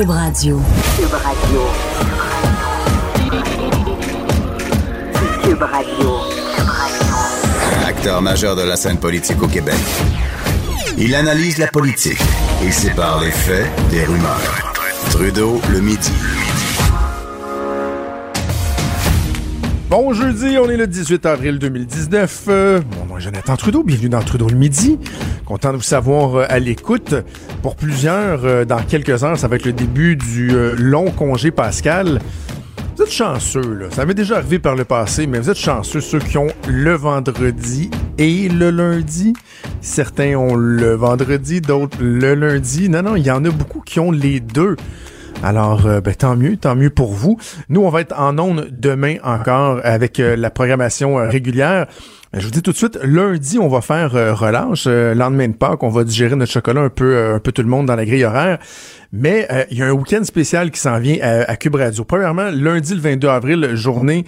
Cube Radio. Cube Radio. Cube Radio. Acteur majeur de la scène politique au Québec. Il analyse la politique et sépare les faits des rumeurs. Trudeau le midi. Bon jeudi, on est le 18 avril 2019. Moi, Jonathan Trudeau, bienvenue dans Trudeau le Midi. Content de vous savoir à l'écoute. Pour plusieurs, dans quelques heures, ça va être le début du long congé pascal. Vous êtes chanceux, là. Ça m'est déjà arrivé par le passé, mais vous êtes chanceux ceux qui ont le vendredi et le lundi. Certains ont le vendredi, d'autres le lundi. Non, il y en a beaucoup qui ont les deux. Alors, tant mieux pour vous. Nous, on va être en ondes demain encore avec la programmation régulière. Je vous dis tout de suite, lundi, on va faire relâche. Lendemain de Pâques, on va digérer notre chocolat un peu tout le monde dans la grille horaire. Mais il y a un week-end spécial qui s'en vient à Cube Radio. Premièrement, lundi le 22 avril, journée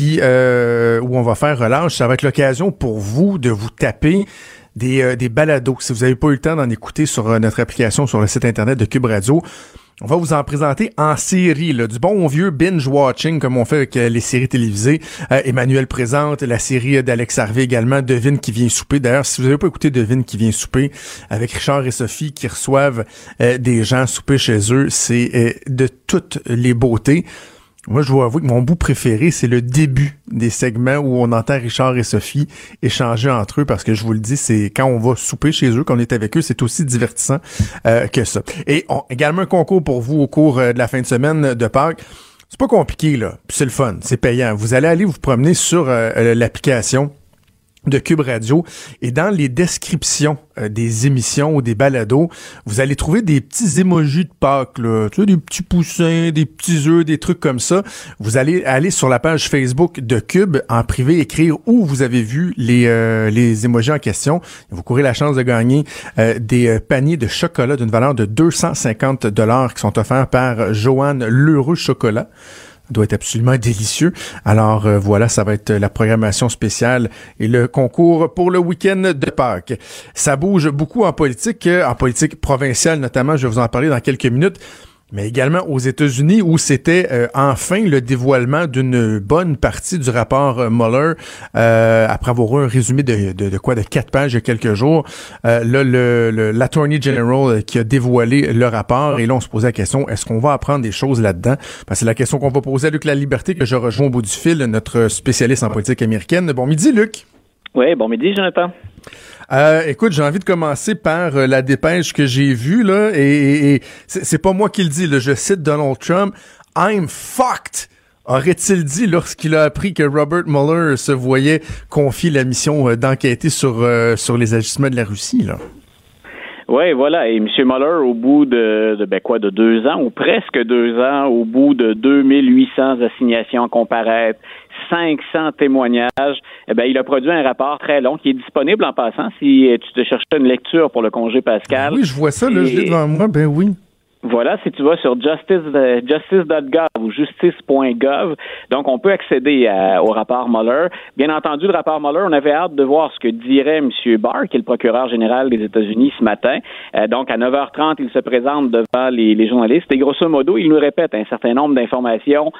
où on va faire relâche. Ça va être l'occasion pour vous de vous taper des balados. Si vous n'avez pas eu le temps d'en écouter sur notre application, sur le site Internet de Cube Radio, on va vous en présenter en série, là, du bon vieux binge-watching, comme on fait avec les séries télévisées. Emmanuel présente la série d'Alex Harvey également, Devine qui vient souper. D'ailleurs, si vous n'avez pas écouté Devine qui vient souper, avec Richard et Sophie qui reçoivent des gens souper chez eux, c'est de toutes les beautés. Moi, je vous avoue que mon bout préféré, c'est le début des segments où on entend Richard et Sophie échanger entre eux, parce que je vous le dis, c'est quand on va souper chez eux, qu'on est avec eux, c'est aussi divertissant que ça. Et également un concours pour vous au cours de la fin de semaine de Pâques. C'est pas compliqué, là. Puis c'est le fun, c'est payant. Vous allez aller vous promener sur l'application de Cube Radio, et dans les descriptions des émissions ou des balados, vous allez trouver des petits émojis de Pâques, là, tu sais, des petits poussins, des petits œufs, des trucs comme ça. Vous allez aller sur la page Facebook de Cube, en privé, écrire où vous avez vu les émojis en question. Vous courez la chance de gagner des paniers de chocolat d'une valeur de $250 qui sont offerts par Joanne L'Heureux Chocolat. Doit être absolument délicieux. Alors voilà, ça va être la programmation spéciale et le concours pour le week-end de Pâques. Ça bouge beaucoup en politique provinciale notamment, je vais vous en parler dans quelques minutes, mais également aux États-Unis où c'était enfin le dévoilement d'une bonne partie du rapport Mueller après avoir eu un résumé de 4 pages il y a quelques jours. Là, l'Attorney General qui a dévoilé le rapport, et là on se posait la question, est-ce qu'on va apprendre des choses là-dedans? Parce que c'est la question qu'on va poser à Luc Laliberté, que je rejoins au bout du fil, notre spécialiste en politique américaine. Bon midi, Luc. Oui, bon midi, Jonathan. Écoute, j'ai envie de commencer par la dépêche que j'ai vue, là, et c'est pas moi qui le dis, là, je cite Donald Trump. « I'm fucked », aurait-il dit lorsqu'il a appris que Robert Mueller se voyait confier la mission d'enquêter sur les agissements de la Russie, là? Oui, voilà. Et M. Mueller, au bout de 2 ans, ou presque 2 ans, au bout de 2800 assignations à comparaître, 500 témoignages, il a produit un rapport très long qui est disponible en passant si tu te cherchais une lecture pour le congé pascal. Oui, je vois ça, là, je l'ai devant moi, ben oui. Voilà, si tu vas sur justice.gov ou justice.gov, donc on peut accéder au rapport Mueller. Bien entendu, le rapport Mueller, on avait hâte de voir ce que dirait M. Barr, qui est le procureur général des États-Unis ce matin. Donc à 9h30, il se présente devant les journalistes et grosso modo, il nous répète un certain nombre d'informations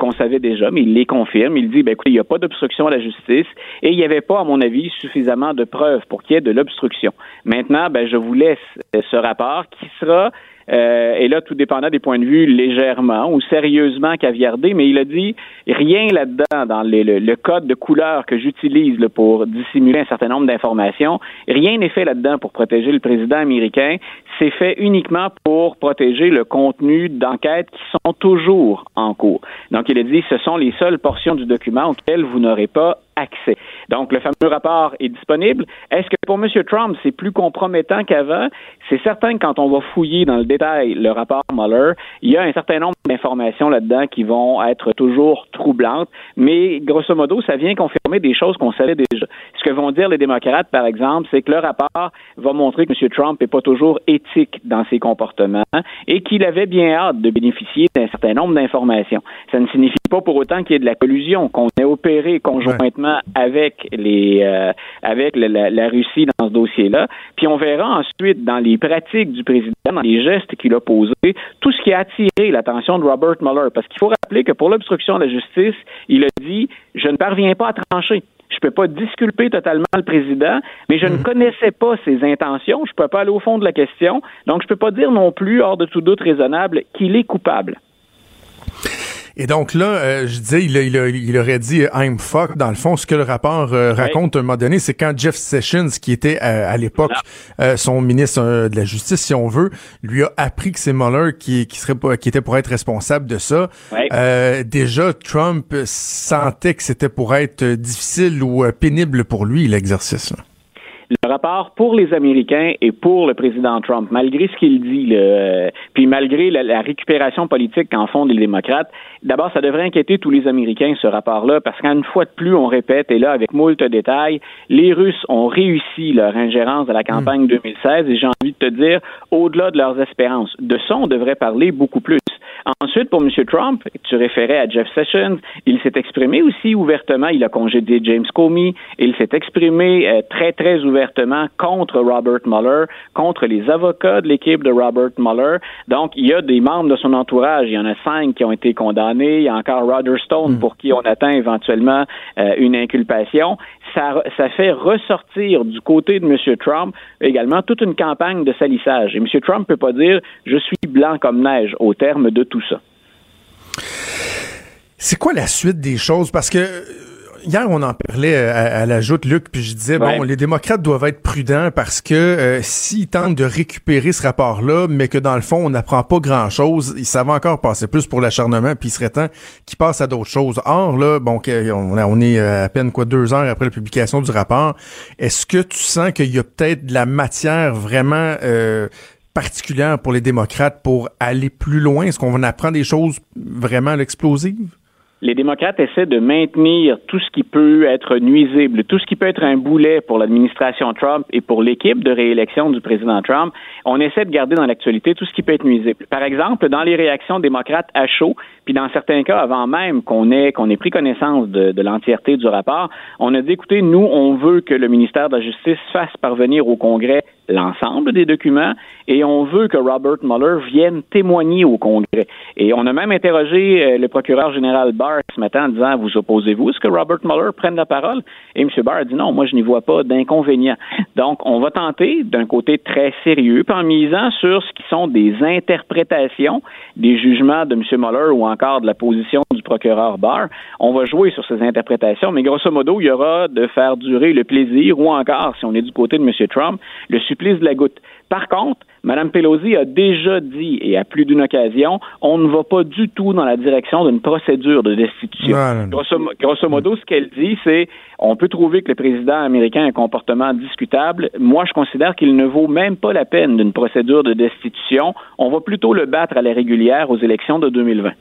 qu'on savait déjà, mais il les confirme. Il dit, écoutez, il n'y a pas d'obstruction à la justice et il n'y avait pas, à mon avis, suffisamment de preuves pour qu'il y ait de l'obstruction. Maintenant, je vous laisse ce rapport qui sera... et là, tout dépendant des points de vue, légèrement ou sérieusement caviardé, mais il a dit rien là-dedans dans le code de couleur que j'utilise là, pour dissimuler un certain nombre d'informations. Rien n'est fait là-dedans pour protéger le président américain. C'est fait uniquement pour protéger le contenu d'enquêtes qui sont toujours en cours. Donc, il a dit, ce sont les seules portions du document auxquelles vous n'aurez pas accès. Donc, le fameux rapport est disponible. Est-ce que pour M. Trump, c'est plus compromettant qu'avant? C'est certain que quand on va fouiller dans le détail le rapport Mueller, il y a un certain nombre d'informations là-dedans qui vont être toujours troublantes, mais grosso modo, ça vient confirmer des choses qu'on savait déjà. Ce que vont dire les démocrates, par exemple, c'est que le rapport va montrer que M. Trump n'est pas toujours éthique dans ses comportements et qu'il avait bien hâte de bénéficier d'un certain nombre d'informations. Ça ne signifie pas pour autant qu'il y ait de la collusion, qu'on ait opéré conjointement avec la Russie dans ce dossier-là. Puis on verra ensuite dans les pratiques du président, dans les gestes qu'il a posés, tout ce qui a attiré l'attention de Robert Mueller. Parce qu'il faut rappeler que pour l'obstruction de la justice, il a dit « Je ne parviens pas à trancher ». Je peux pas disculper totalement le président, mais je ne connaissais pas ses intentions. Je peux pas aller au fond de la question. Donc, je peux pas dire non plus, hors de tout doute raisonnable, qu'il est coupable. Et donc là, je disais, il aurait dit « I'm fucked ». Dans le fond, ce que le rapport raconte à un moment donné, c'est quand Jeff Sessions, qui était à l'époque son ministre de la Justice, si on veut, lui a appris que c'est Mueller qui était pour être responsable de ça. Ouais. Déjà, Trump sentait que c'était pour être difficile ou pénible pour lui, l'exercice. Le rapport pour les Américains et pour le président Trump, malgré ce qu'il dit, puis malgré la récupération politique qu'en font les démocrates, d'abord, ça devrait inquiéter tous les Américains, ce rapport-là, parce qu'une fois de plus, on répète, et là, avec moult détails, les Russes ont réussi leur ingérence à la campagne 2016, et j'ai envie de te dire, au-delà de leurs espérances. De ça, on devrait parler beaucoup plus. Ensuite, pour M. Trump, tu référais à Jeff Sessions, il s'est exprimé aussi ouvertement, il a congédié James Comey, il s'est exprimé très, très ouvertement contre Robert Mueller, contre les avocats de l'équipe de Robert Mueller. Donc, il y a des membres de son entourage, il y en a 5 qui ont été condamnés, il y a encore Roger Stone pour qui on atteint éventuellement une inculpation. Ça fait ressortir du côté de M. Trump également toute une campagne de salissage. Et M. Trump ne peut pas dire « je suis blanc comme neige » au terme de tout ça. C'est quoi la suite des choses? Parce que hier, on en parlait à la joute, Luc, puis je disais, bon, les démocrates doivent être prudents parce que s'ils tentent de récupérer ce rapport-là, mais que dans le fond, on n'apprend pas grand-chose, ça va encore passer plus pour l'acharnement, puis il serait temps qu'ils passent à d'autres choses. Or, là, bon, on est à peine, 2 heures après la publication du rapport. Est-ce que tu sens qu'il y a peut-être de la matière vraiment particulière pour les démocrates pour aller plus loin? Est-ce qu'on apprend des choses vraiment explosives? Les démocrates essaient de maintenir tout ce qui peut être nuisible, tout ce qui peut être un boulet pour l'administration Trump et pour l'équipe de réélection du président Trump. On essaie de garder dans l'actualité tout ce qui peut être nuisible. Par exemple, dans les réactions démocrates à chaud, puis dans certains cas, avant même qu'on ait pris connaissance de l'entièreté du rapport, on a dit, écoutez, nous, on veut que le ministère de la Justice fasse parvenir au Congrès l'ensemble des documents, et on veut que Robert Mueller vienne témoigner au Congrès. Et on a même interrogé le procureur général Barr ce matin en disant, vous opposez-vous à ce que Robert Mueller prenne la parole? Et M. Barr a dit non, moi je n'y vois pas d'inconvénient. Donc, on va tenter d'un côté très sérieux, puis en misant sur ce qui sont des interprétations des jugements de M. Mueller ou encore de la position du procureur Barr, on va jouer sur ces interprétations, mais grosso modo, il y aura de faire durer le plaisir ou encore, si on est du côté de M. Trump, le supplice de la goutte. Par contre, Mme Pelosi a déjà dit, et à plus d'une occasion, on ne va pas du tout dans la direction d'une procédure de destitution. Non. Grosso modo, ce qu'elle dit, c'est on peut trouver que le président américain a un comportement discutable. Moi, je considère qu'il ne vaut même pas la peine d'une procédure de destitution. On va plutôt le battre à la régulière aux élections de 2020.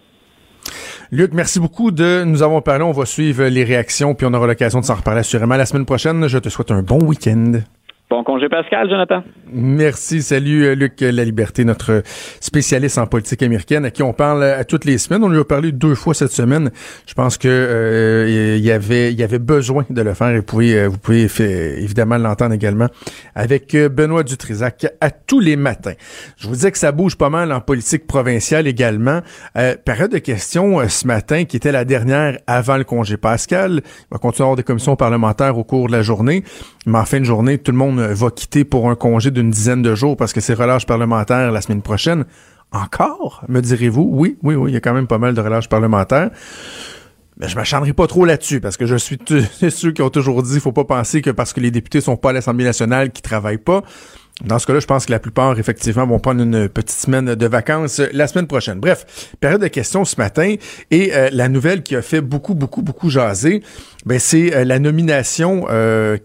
Luc, merci beaucoup de nous avoir parlé. On va suivre les réactions, puis on aura l'occasion de s'en reparler assurément la semaine prochaine. Je te souhaite un bon week-end. Bon congé Pascal, Jonathan. Merci, salut Luc Laliberté, notre spécialiste en politique américaine à qui on parle à toutes les semaines. On lui a parlé 2 fois cette semaine. Je pense que il y avait besoin de le faire et vous pouvez évidemment l'entendre également avec Benoît Dutrizac à tous les matins. Je vous disais que ça bouge pas mal en politique provinciale également. Période de questions ce matin qui était la dernière avant le congé Pascal. On va continuer à avoir des commissions parlementaires au cours de la journée. Mais en fin de journée, tout le monde va quitter pour un congé d'une dizaine de jours parce que c'est relâche parlementaire la semaine prochaine. Encore, me direz-vous? Oui, il y a quand même pas mal de relâches parlementaires. Mais je m'acharnerai pas trop là-dessus parce que je suis ceux qui ont toujours dit, faut pas penser que parce que les députés sont pas à l'Assemblée nationale qu'ils travaillent pas. Dans ce cas-là, je pense que la plupart, effectivement, vont prendre une petite semaine de vacances la semaine prochaine. Bref, période de questions ce matin, et la nouvelle qui a fait beaucoup jaser, ben c'est la nomination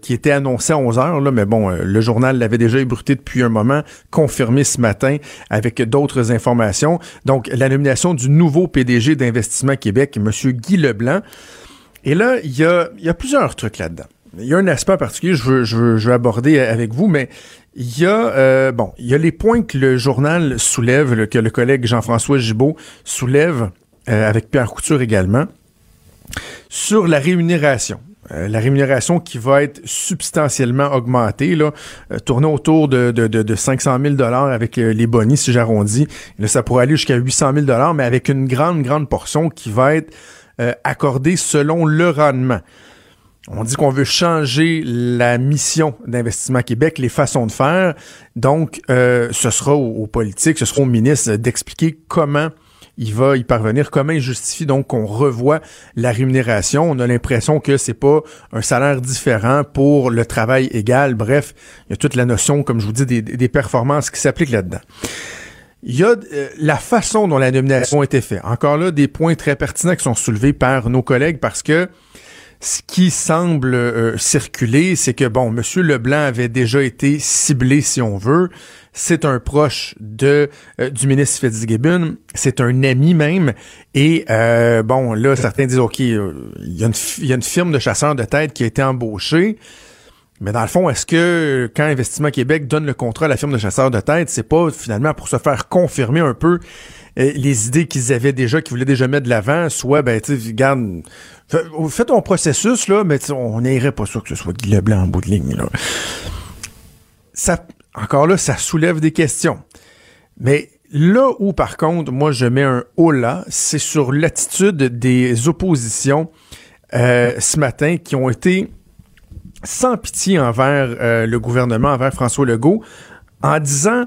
qui était annoncée à 11h, là, mais bon, le journal l'avait déjà ébruité depuis un moment, confirmée ce matin avec d'autres informations. Donc, la nomination du nouveau PDG d'Investissement Québec, M. Guy Leblanc. Et là, il y a plusieurs trucs là-dedans. Il y a un aspect particulier que je veux aborder avec vous, mais il y a les points que le journal soulève, que le collègue Jean-François Gibault soulève, avec Pierre Couture également, sur la rémunération. La rémunération qui va être substantiellement augmentée, là, tournant autour de 500 000 $ avec les bonnies, si j'arrondis. Là, ça pourrait aller jusqu'à 800 000 $ mais avec une grande portion qui va être accordée selon le rendement. On dit qu'on veut changer la mission d'Investissement Québec, les façons de faire. Donc, ce sera aux politiques, ce sera aux ministres d'expliquer comment il va y parvenir, comment il justifie donc qu'on revoie la rémunération. On a l'impression que c'est pas un salaire différent pour le travail égal. Bref, il y a toute la notion, comme je vous dis, des performances qui s'appliquent là-dedans. Il y a la façon dont la nomination a été faite. Encore là, des points très pertinents qui sont soulevés par nos collègues, parce que ce qui semble circuler, c'est que, bon, M. Leblanc avait déjà été ciblé, si on veut. C'est un proche du ministre Fitzgibbon. C'est un ami même. Et, bon, là, certains disent, OK, il y a une firme de chasseurs de tête qui a été embauchée. Mais dans le fond, est-ce que quand Investissement Québec donne le contrat à la firme de chasseurs de tête, c'est pas finalement pour se faire confirmer un peu les idées qu'ils avaient déjà, qu'ils voulaient déjà mettre de l'avant, soit, ben, tu sais, regarde, fais ton processus, là, mais on n'irait pas sûr que ce soit Guy Leblanc en bout de ligne, là. Ça, encore là, ça soulève des questions. Mais là où, par contre, moi, je mets un haut là, c'est sur l'attitude des oppositions ce matin, qui ont été sans pitié envers le gouvernement, envers François Legault, en disant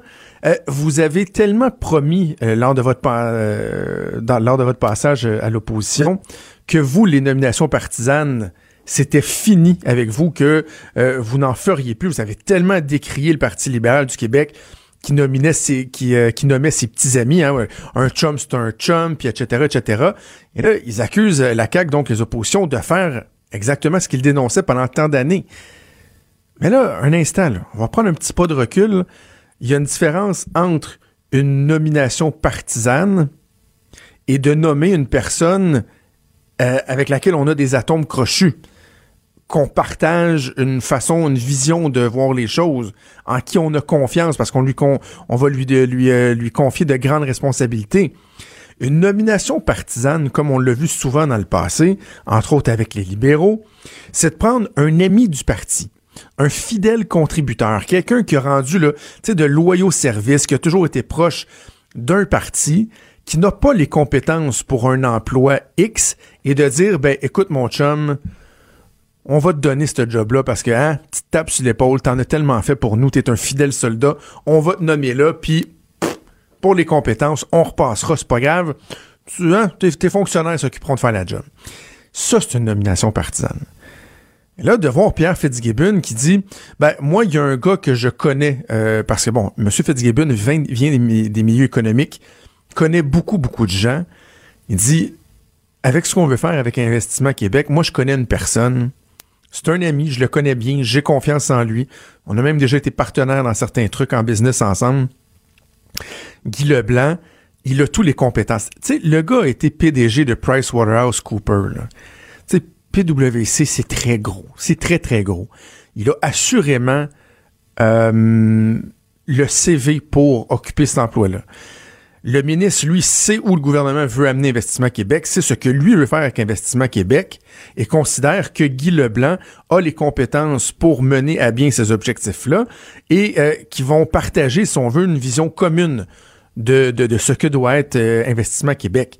vous avez tellement promis lors de votre passage à l'opposition que vous, les nominations partisanes, c'était fini avec vous, que vous n'en feriez plus. Vous avez tellement décrié le Parti libéral du Québec qui nommait ses petits amis, hein, un chum c'est un chum, puis etc., etc. Et là, ils accusent la CAQ, donc les oppositions, de faire exactement ce qu'ils dénonçaient pendant tant d'années. Mais là, un instant, là, on va prendre un petit pas de recul. Il y a une différence entre une nomination partisane et de nommer une personne avec laquelle on a des atomes crochus, qu'on partage une vision de voir les choses, en qui on a confiance parce qu'on va lui confier de grandes responsabilités. Une nomination partisane, comme on l'a vu souvent dans le passé, entre autres avec les libéraux, c'est de prendre un ami du parti, un fidèle contributeur, quelqu'un qui a rendu de loyaux services, qui a toujours été proche d'un parti, qui n'a pas les compétences pour un emploi X, et de dire, ben écoute mon chum, on va te donner ce job-là parce que, hein, petite tape sur l'épaule, t'en as tellement fait pour nous, t'es un fidèle soldat, on va te nommer là, puis pour les compétences, on repassera, c'est pas grave. Tes fonctionnaires s'occuperont de faire la job. Ça, c'est une nomination partisane. Et là, de voir Pierre Fitzgibbon qui dit, ben moi, il y a un gars que je connais, parce que, bon, M. Fitzgibbon vient des milieux économiques, connaît beaucoup de gens. Il dit, avec ce qu'on veut faire avec Investissement Québec, moi, je connais une personne, c'est un ami, je le connais bien, j'ai confiance en lui. On a même déjà été partenaires dans certains trucs en business ensemble. Guy Leblanc, il a toutes les compétences. Tu sais, le gars a été PDG de PricewaterhouseCoopers. Tu sais, PwC, c'est très gros. C'est très, très gros. Il a assurément le CV pour occuper cet emploi-là. Le ministre, lui, sait où le gouvernement veut amener Investissement Québec, c'est ce que lui veut faire avec Investissement Québec, et considère que Guy Leblanc a les compétences pour mener à bien ces objectifs-là, et qui vont partager, si on veut, une vision commune de ce que doit être Investissement Québec.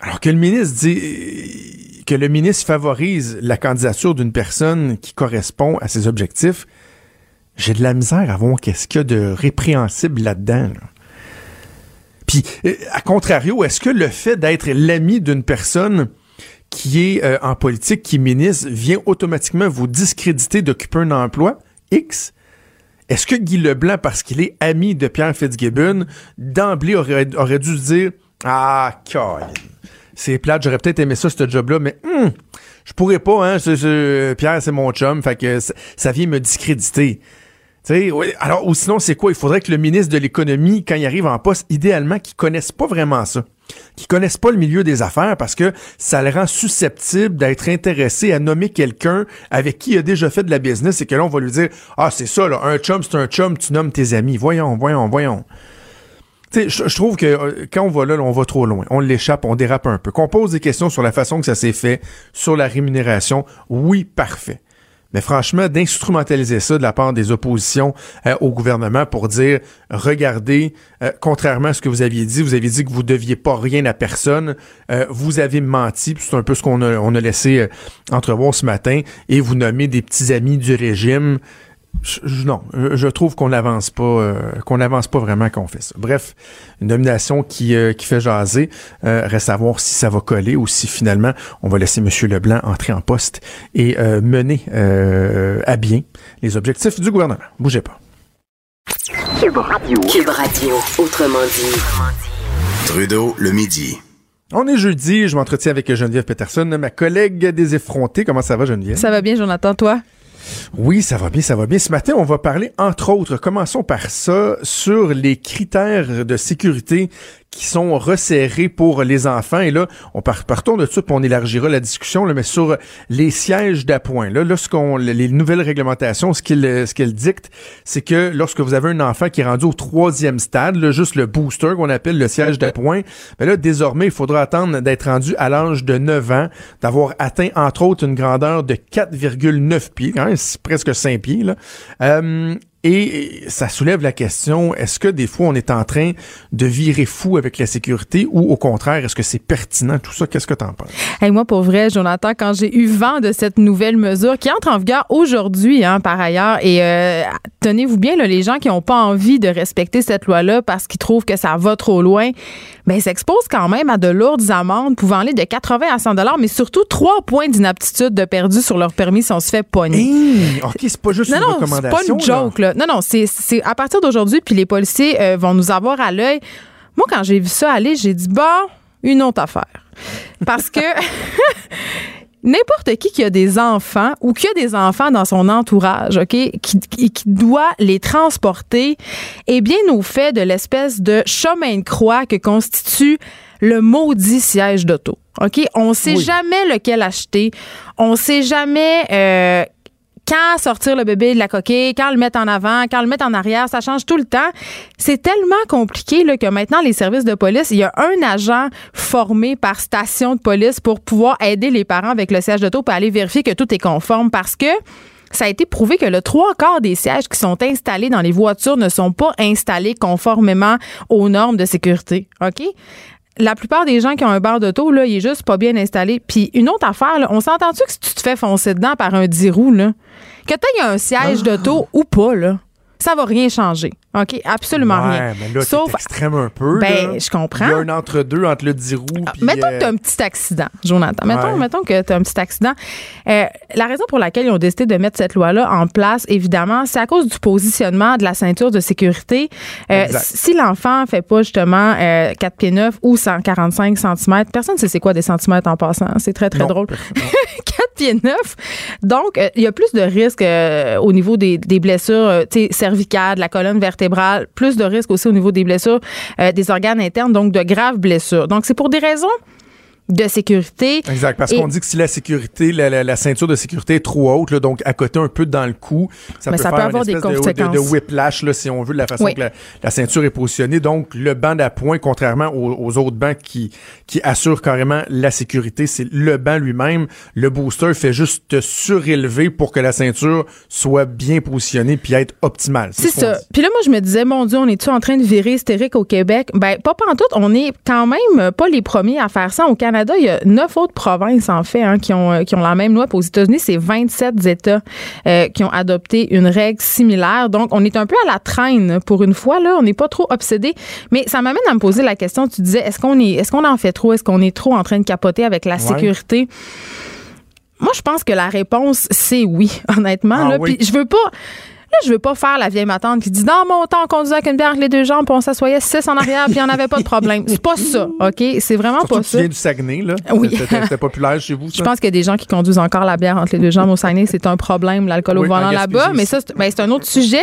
Alors que le ministre dit que le ministre favorise la candidature d'une personne qui correspond à ses objectifs, j'ai de la misère à voir qu'est-ce qu'il y a de répréhensible là-dedans, là. Puis, à contrario, est-ce que le fait d'être l'ami d'une personne qui est en politique, qui est ministre, vient automatiquement vous discréditer d'occuper un emploi X? Est-ce que Guy Leblanc, parce qu'il est ami de Pierre Fitzgibbon, d'emblée aurait dû se dire « Ah, Colin, c'est plate, j'aurais peut-être aimé ça, ce job-là, mais je pourrais pas, hein, Pierre, c'est mon chum, fait que ça vient me discréditer. » Ouais, alors, ou sinon, c'est quoi? Il faudrait que le ministre de l'économie, quand il arrive en poste, idéalement, qu'il connaisse pas vraiment ça. Qu'il connaisse pas le milieu des affaires parce que ça le rend susceptible d'être intéressé à nommer quelqu'un avec qui il a déjà fait de la business et que là, on va lui dire « Ah, c'est ça, là, un chum, c'est un chum, tu nommes tes amis. Voyons. » Tu sais, je trouve que quand on va là, on va trop loin. On l'échappe, on dérape un peu. Qu'on pose des questions sur la façon que ça s'est fait, sur la rémunération, oui, parfait. Mais franchement, d'instrumentaliser ça de la part des oppositions au gouvernement pour dire, regardez, contrairement à ce que vous aviez dit que vous deviez pas rien à personne, vous avez menti, puis c'est un peu ce qu'on a, laissé entrevoir ce matin, et vous nommez des petits amis du régime. Je trouve qu'on n'avance pas, vraiment quand on fait ça. Bref, une nomination qui fait jaser. Reste à voir si ça va coller ou si finalement on va laisser M. Leblanc entrer en poste et mener à bien les objectifs du gouvernement. Bougez pas. Cube Radio, autrement dit. Trudeau le midi. On est jeudi, je m'entretiens avec Geneviève Peterson, ma collègue des effrontés. Comment ça va, Geneviève? Ça va bien, Jonathan, toi? Oui, ça va bien. Ce matin, on va parler, entre autres, commençons par ça, sur les critères de sécurité qui sont resserrés pour les enfants. Et là, on partons de ça, puis on élargira la discussion, là, mais sur les sièges d'appoint. Là, les nouvelles réglementations, ce qu'elles dictent, c'est que lorsque vous avez un enfant qui est rendu au 3e stade, là, juste le booster qu'on appelle le siège d'appoint, ben là, désormais, il faudra attendre d'être rendu à l'âge de 9 ans, d'avoir atteint, entre autres, une grandeur de 4,9 pieds, hein, presque 5 pieds, là. Et ça soulève la question, est-ce que des fois on est en train de virer fou avec la sécurité ou au contraire, est-ce que c'est pertinent tout ça? Qu'est-ce que t'en penses? Moi, pour vrai, Jonathan, quand j'ai eu vent de cette nouvelle mesure qui entre en vigueur aujourd'hui, hein, par ailleurs, et tenez-vous bien, là, les gens qui n'ont pas envie de respecter cette loi-là parce qu'ils trouvent que ça va trop loin, bien, ils s'exposent quand même à de lourdes amendes pouvant aller de 80 à 100 $, mais surtout 3 points d'inaptitude de perdu sur leur permis si on se fait pogner. OK, c'est pas juste une recommandation. C'est pas une joke, là. Non, c'est à partir d'aujourd'hui, puis les policiers vont nous avoir à l'œil. Moi, quand j'ai vu ça aller, j'ai dit, bon, une autre affaire. Parce que n'importe qui a des enfants ou qui a des enfants dans son entourage, OK, qui doit les transporter, eh bien, nous fait de l'espèce de chemin de croix que constitue le maudit siège d'auto. OK? On sait jamais lequel acheter. On sait jamais... quand sortir le bébé de la coquille, quand le mettre en avant, quand le mettre en arrière, ça change tout le temps. C'est tellement compliqué là, que maintenant, les services de police, il y a un agent formé par station de police pour pouvoir aider les parents avec le siège d'auto pour aller vérifier que tout est conforme parce que ça a été prouvé que le 3/4 des sièges qui sont installés dans les voitures ne sont pas installés conformément aux normes de sécurité. OK? La plupart des gens qui ont un bar d'auto, là, il est juste pas bien installé. Puis une autre affaire, là, on s'entend-tu que si tu te fais foncer dedans par un 10 roues, là, que t'aies un siège d'auto ou pas, là, ça va rien changer. OK? Absolument rien. Mais là, sauf, c'est extrême un peu. Ben, je comprends. Il y a un entre-deux entre le 10 roues. Mettons que t'as un petit accident, Jonathan. Mettons que t'as un petit accident. La raison pour laquelle ils ont décidé de mettre cette loi-là en place, évidemment, c'est à cause du positionnement de la ceinture de sécurité. Si l'enfant fait pas, justement, 4 pieds 9 ou 145 cm, personne ne sait c'est quoi des centimètres en passant. C'est très, très drôle. 4 pieds 9. Donc, il y a plus de risques au niveau des blessures cervicales, de la colonne vertébrale, plus de risques aussi au niveau des blessures, des organes internes, donc de graves blessures. Donc, c'est pour des raisons de sécurité. Exact, parce qu'on dit que si la sécurité, la ceinture de sécurité est trop haute, là, donc à côté un peu dans le cou, ça peut avoir des conséquences. De whiplash, là, si on veut, de la façon que la ceinture est positionnée. Donc, le banc d'appoint, contrairement aux autres bancs qui assurent carrément la sécurité, c'est le banc lui-même. Le booster fait juste te surélever pour que la ceinture soit bien positionnée puis être optimale. C'est ça. Puis là, moi, je me disais, mon Dieu, on est-tu en train de virer hystérique au Québec? Ben, pas pantoute, on est quand même pas les premiers à faire ça au Canada. Il y a 9 autres provinces, en fait, hein, qui ont la même loi. Puis aux États-Unis, c'est 27 États qui ont adopté une règle similaire. Donc, on est un peu à la traîne pour une fois. Là, on n'est pas trop obsédé. Mais ça m'amène à me poser la question. Tu disais, est-ce qu'on en fait trop? Est-ce qu'on est trop en train de capoter avec la sécurité? Moi, je pense que la réponse, c'est oui, honnêtement. Là, puis je veux pas... Là, je veux pas faire la vieille matante qui dit dans mon temps, on conduisait avec une bière entre les deux jambes, puis on s'assoyait 6 en arrière, puis on n'avait pas de problème. C'est pas ça, OK? C'est vraiment surtout pas ça. Tu viens du Saguenay, là. Oui. C'était populaire chez vous, ça? Je pense qu'il y a des gens qui conduisent encore la bière entre les deux jambes au Saguenay. C'est un problème, l'alcool au volant là-bas. Mais ça, c'est un autre sujet.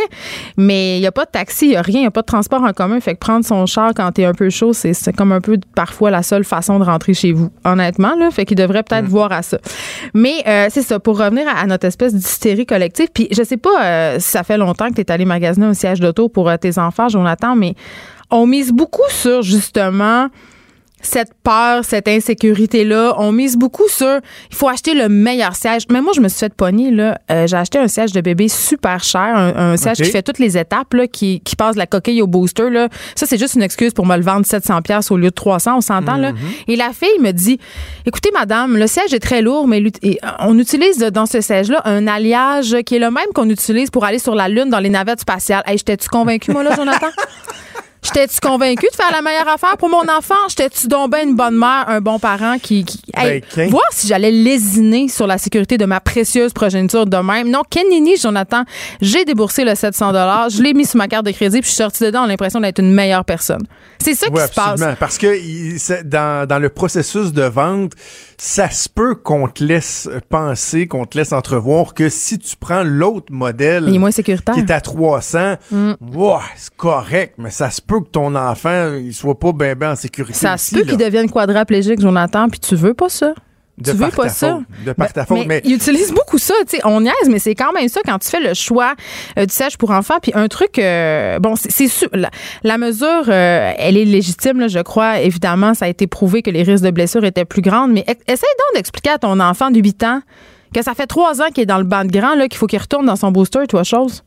Mais il n'y a pas de taxi, il n'y a rien, il n'y a pas de transport en commun. Fait que prendre son char quand t'es un peu chaud, c'est comme un peu parfois la seule façon de rentrer chez vous, honnêtement, là. Fait qu'il devrait peut-être voir à ça. Mais c'est ça, pour revenir à notre espèce d'hystérie collective. Puis je sais pas si ça fait longtemps que tu es allé magasiner un siège d'auto pour tes enfants, Jonathan, mais on mise beaucoup sur, justement, cette peur, cette insécurité-là. On mise beaucoup sur il faut acheter le meilleur siège. Mais moi, je me suis fait pogner, là. J'ai acheté un siège de bébé super cher, un siège qui fait toutes les étapes, là, qui passe de la coquille au booster, là. Ça, c'est juste une excuse pour me le vendre 700$ au lieu de 300, on s'entend, là. Et la fille me dit, écoutez, madame, le siège est très lourd, mais on utilise dans ce siège-là un alliage qui est le même qu'on utilise pour aller sur la Lune dans les navettes spatiales. Hey, j'étais-tu convaincue, moi, là, Jonathan? J'étais-tu convaincue de faire la meilleure affaire pour mon enfant? J'étais-tu donc ben une bonne mère, un bon parent qui voir si j'allais lésiner sur la sécurité de ma précieuse progéniture de même. Non, Kenini, Jonathan, j'ai déboursé le 700$, je l'ai mis sur ma carte de crédit puis je suis sortie dedans, on a l'impression d'être une meilleure personne. C'est ça qui se passe. Absolument, parce que dans le processus de vente, ça se peut qu'on te laisse penser, qu'on te laisse entrevoir que si tu prends l'autre modèle il est moins sécuritaire. Qui est à 300, wow, c'est correct, mais ça se peut que ton enfant il soit pas bien ben en sécurité. Ça se peut qu'il devienne quadraplégique, Jonathan, puis tu veux pas ça. Tu veux pas ça. De par ta faute. Mais ils utilisent beaucoup ça. T'sais, on niaise, mais c'est quand même ça quand tu fais le choix du siège pour enfants. Puis un truc, bon, c'est sûr. La mesure, elle est légitime, là, je crois. Évidemment, ça a été prouvé que les risques de blessures étaient plus grands. Mais essaie donc d'expliquer à ton enfant de 8 ans que ça fait 3 ans qu'il est dans le banc de grand, là, qu'il faut qu'il retourne dans son booster, tu vois, chose.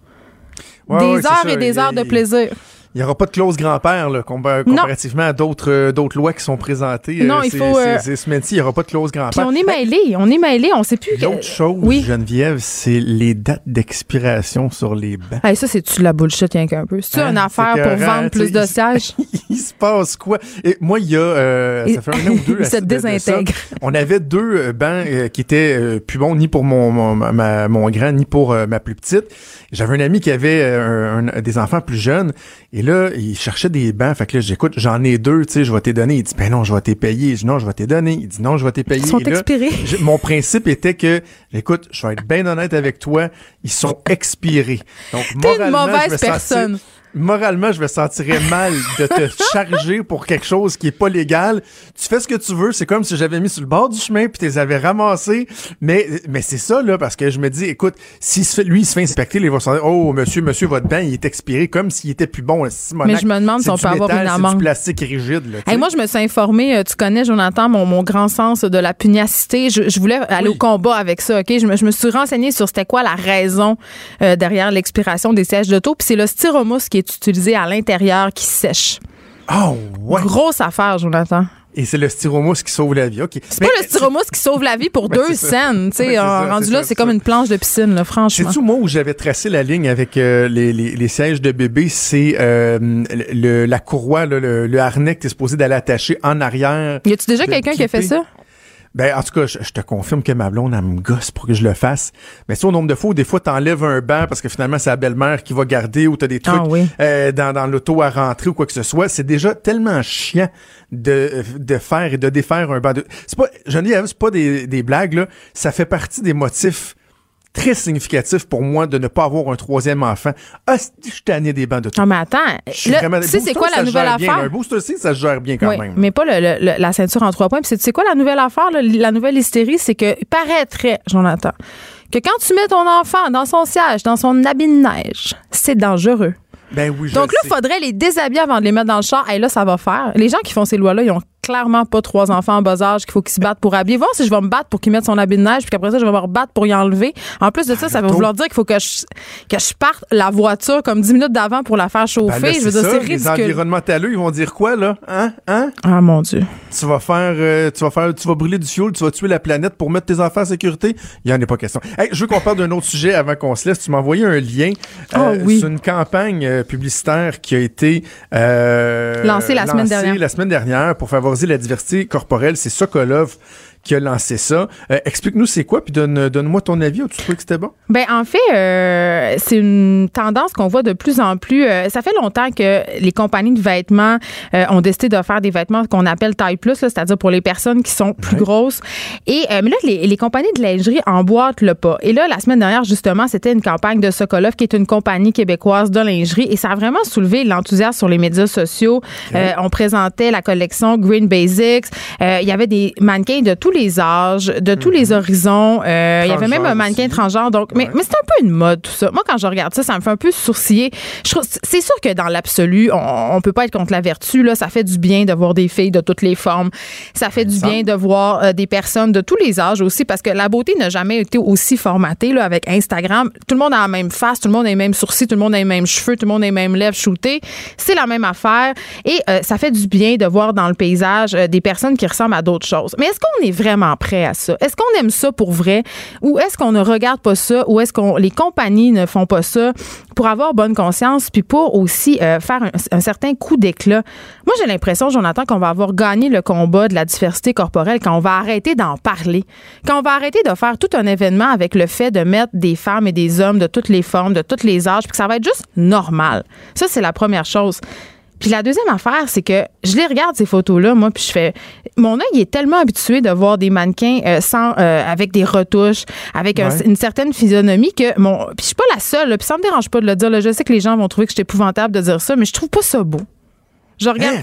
Ouais, des heures et des heures de plaisir. Il n'y aura pas de clause grand-père, là, comparativement à d'autres lois qui sont présentées non, ces semaines-ci. Il n'y aura pas de clause grand-père. Puis on est mêlés, on ne sait plus. L'autre chose, Geneviève, c'est les dates d'expiration sur les bancs. Hey, ça, c'est-tu de la bullshit, rien qu'un peu? C'est-tu une affaire pour vendre plus de sièges? Il se passe quoi? Et moi, il y a... ça fait un an ou deux. Ça te désintègre. On avait 2 bancs qui étaient plus bons, ni pour mon grand, ni pour ma plus petite. J'avais un ami qui avait des enfants plus jeunes. Et là, il cherchait des bancs. Fait que là, j'écoute, j'en ai 2, tu sais, je vais t'es donner. Il dit, ben non, je vais t'es payer. Je dis, non, je vais t'es donner. Il dit, non, je vais t'es payer. Ils sont expirés. Mon principe était que, écoute, je vais être bien honnête avec toi, ils sont expirés. Donc, moralement, je me sentirais mal de te charger pour quelque chose qui est pas légal. Tu fais ce que tu veux. C'est comme si j'avais mis sur le bord du chemin puis tu les avais ramassés. Mais c'est ça, là, parce que je me dis, écoute, si lui, il se fait inspecter, il va se dire, oh, monsieur, votre bain, il est expiré, comme s'il était plus bon. Mais je me demande si on peut avoir une amende. C'est du plastique rigide, là. Hey, moi, je me suis informée, tu connais, Jonathan, mon grand sens de la pugnacité. Je voulais aller au combat avec ça, OK? Je me suis renseignée sur c'était quoi la raison derrière l'expiration des sièges d'auto, puis c'est le styromousse qui est utilisé à l'intérieur qui sèche. Oh, ouais! Grosse affaire, Jonathan. Et c'est le styromousse qui sauve la vie. Okay. C'est pas le styromousse qui sauve la vie pour 2 cents. Rendu là, c'est comme une planche de piscine, là, franchement. C'est tout moi où j'avais tracé la ligne avec les sièges de bébé, c'est la courroie, là, le harnais que t'es supposé d'aller attacher en arrière. Y a-tu déjà quelqu'un qui a fait ça? Ben, en tout cas, je te confirme que ma blonde, elle me gosse pour que je le fasse. Mais tu au nombre de fois, des fois, t'enlèves un banc parce que finalement, c'est la belle-mère qui va garder ou t'as des trucs dans l'auto à rentrer ou quoi que ce soit. C'est déjà tellement chiant de faire et de défaire un banc. C'est pas des blagues, là. Ça fait partie des motifs très significatif pour moi de ne pas avoir un 3e enfant. Ah, je suis tanné des bancs de tout. Non, mais attends. Là, tu sais, c'est quoi la nouvelle affaire? Un booster aussi, ça se gère bien quand même. Mais pas la ceinture en 3 points. Puis c'est quoi la nouvelle affaire, là? La nouvelle hystérie, c'est que, il paraîtrait, Jonathan, que quand tu mets ton enfant dans son siège, dans son habit de neige, c'est dangereux. Ben oui, donc là, il faudrait les déshabiller avant de les mettre dans le char. Hey, là, ça va faire. Les gens qui font ces lois-là, ils ont clairement pas 3 enfants en bas âge qu'il faut qu'ils se battent pour habiller. Voir si je vais me battre pour qu'ils mettent son habit de neige, puis qu'après ça, je vais me rebattre pour y enlever. En plus de ça, ça va vouloir dire qu'il faut que je parte la voiture comme 10 minutes d'avant pour la faire chauffer. Ben là, je veux dire, c'est ridicule. Les environnementalistes, ils vont dire quoi, là? Hein? Ah, mon Dieu. Tu vas brûler du fioul, tu vas tuer la planète pour mettre tes enfants en sécurité? Il n'y en a pas question. Hey, je veux qu'on parle d'un autre sujet avant qu'on se laisse. Tu m'as envoyé un lien sur une campagne publicitaire qui a été lancée la semaine dernière pour favoriser la diversité corporelle. C'est Sokolov qui a lancé ça. Explique-nous c'est quoi, puis donne-moi ton avis. As-tu trouvé que c'était bon? Ben en fait, c'est une tendance qu'on voit de plus en plus. Ça fait longtemps que les compagnies de vêtements ont décidé de faire des vêtements qu'on appelle taille plus, là, c'est-à-dire pour les personnes qui sont plus grosses. Et mais là, les compagnies de lingerie emboîtent le pas. Et là, la semaine dernière, justement, c'était une campagne de Sokolov, qui est une compagnie québécoise de lingerie, et ça a vraiment soulevé l'enthousiasme sur les médias sociaux. Okay. On présentait la collection Green Basics. Il y avait des mannequins de tous les âges, de tous les horizons. Il y avait même un mannequin transgenre. Donc, mais c'est un peu une mode, tout ça. Moi, quand je regarde ça, ça me fait un peu sourciller. C'est sûr que dans l'absolu, on peut pas être contre la vertu, là. Ça fait du bien de voir des filles de toutes les formes. Ça fait du bien de voir des personnes de tous les âges aussi, parce que la beauté n'a jamais été aussi formatée, là, avec Instagram. Tout le monde a la même face, tout le monde a les mêmes sourcils, tout le monde a les mêmes cheveux, tout le monde a les mêmes lèvres shootées. C'est la même affaire. Et ça fait du bien de voir dans le paysage des personnes qui ressemblent à d'autres choses. Mais est-ce qu'on est vraiment prêt à ça? Est-ce qu'on aime ça pour vrai? Ou est-ce qu'on ne regarde pas ça? Ou est-ce qu'on les compagnies ne font pas ça pour avoir bonne conscience, puis pour aussi faire un certain coup d'éclat? Moi, j'ai l'impression, Jonathan, qu'on va avoir gagné le combat de la diversité corporelle quand on va arrêter d'en parler, quand on va arrêter de faire tout un événement avec le fait de mettre des femmes et des hommes de toutes les formes, de tous les âges, puis que ça va être juste normal. Ça, c'est la première chose. Puis la deuxième affaire, c'est que je les regarde, ces photos-là, moi, puis je fais... Mon œil est tellement habitué de voir des mannequins avec des retouches, avec une certaine physionomie que... Puis je suis pas la seule, là, puis ça me dérange pas de le dire. Là, je sais que les gens vont trouver que je suis épouvantable de dire ça, mais je trouve pas ça beau. Je regarde.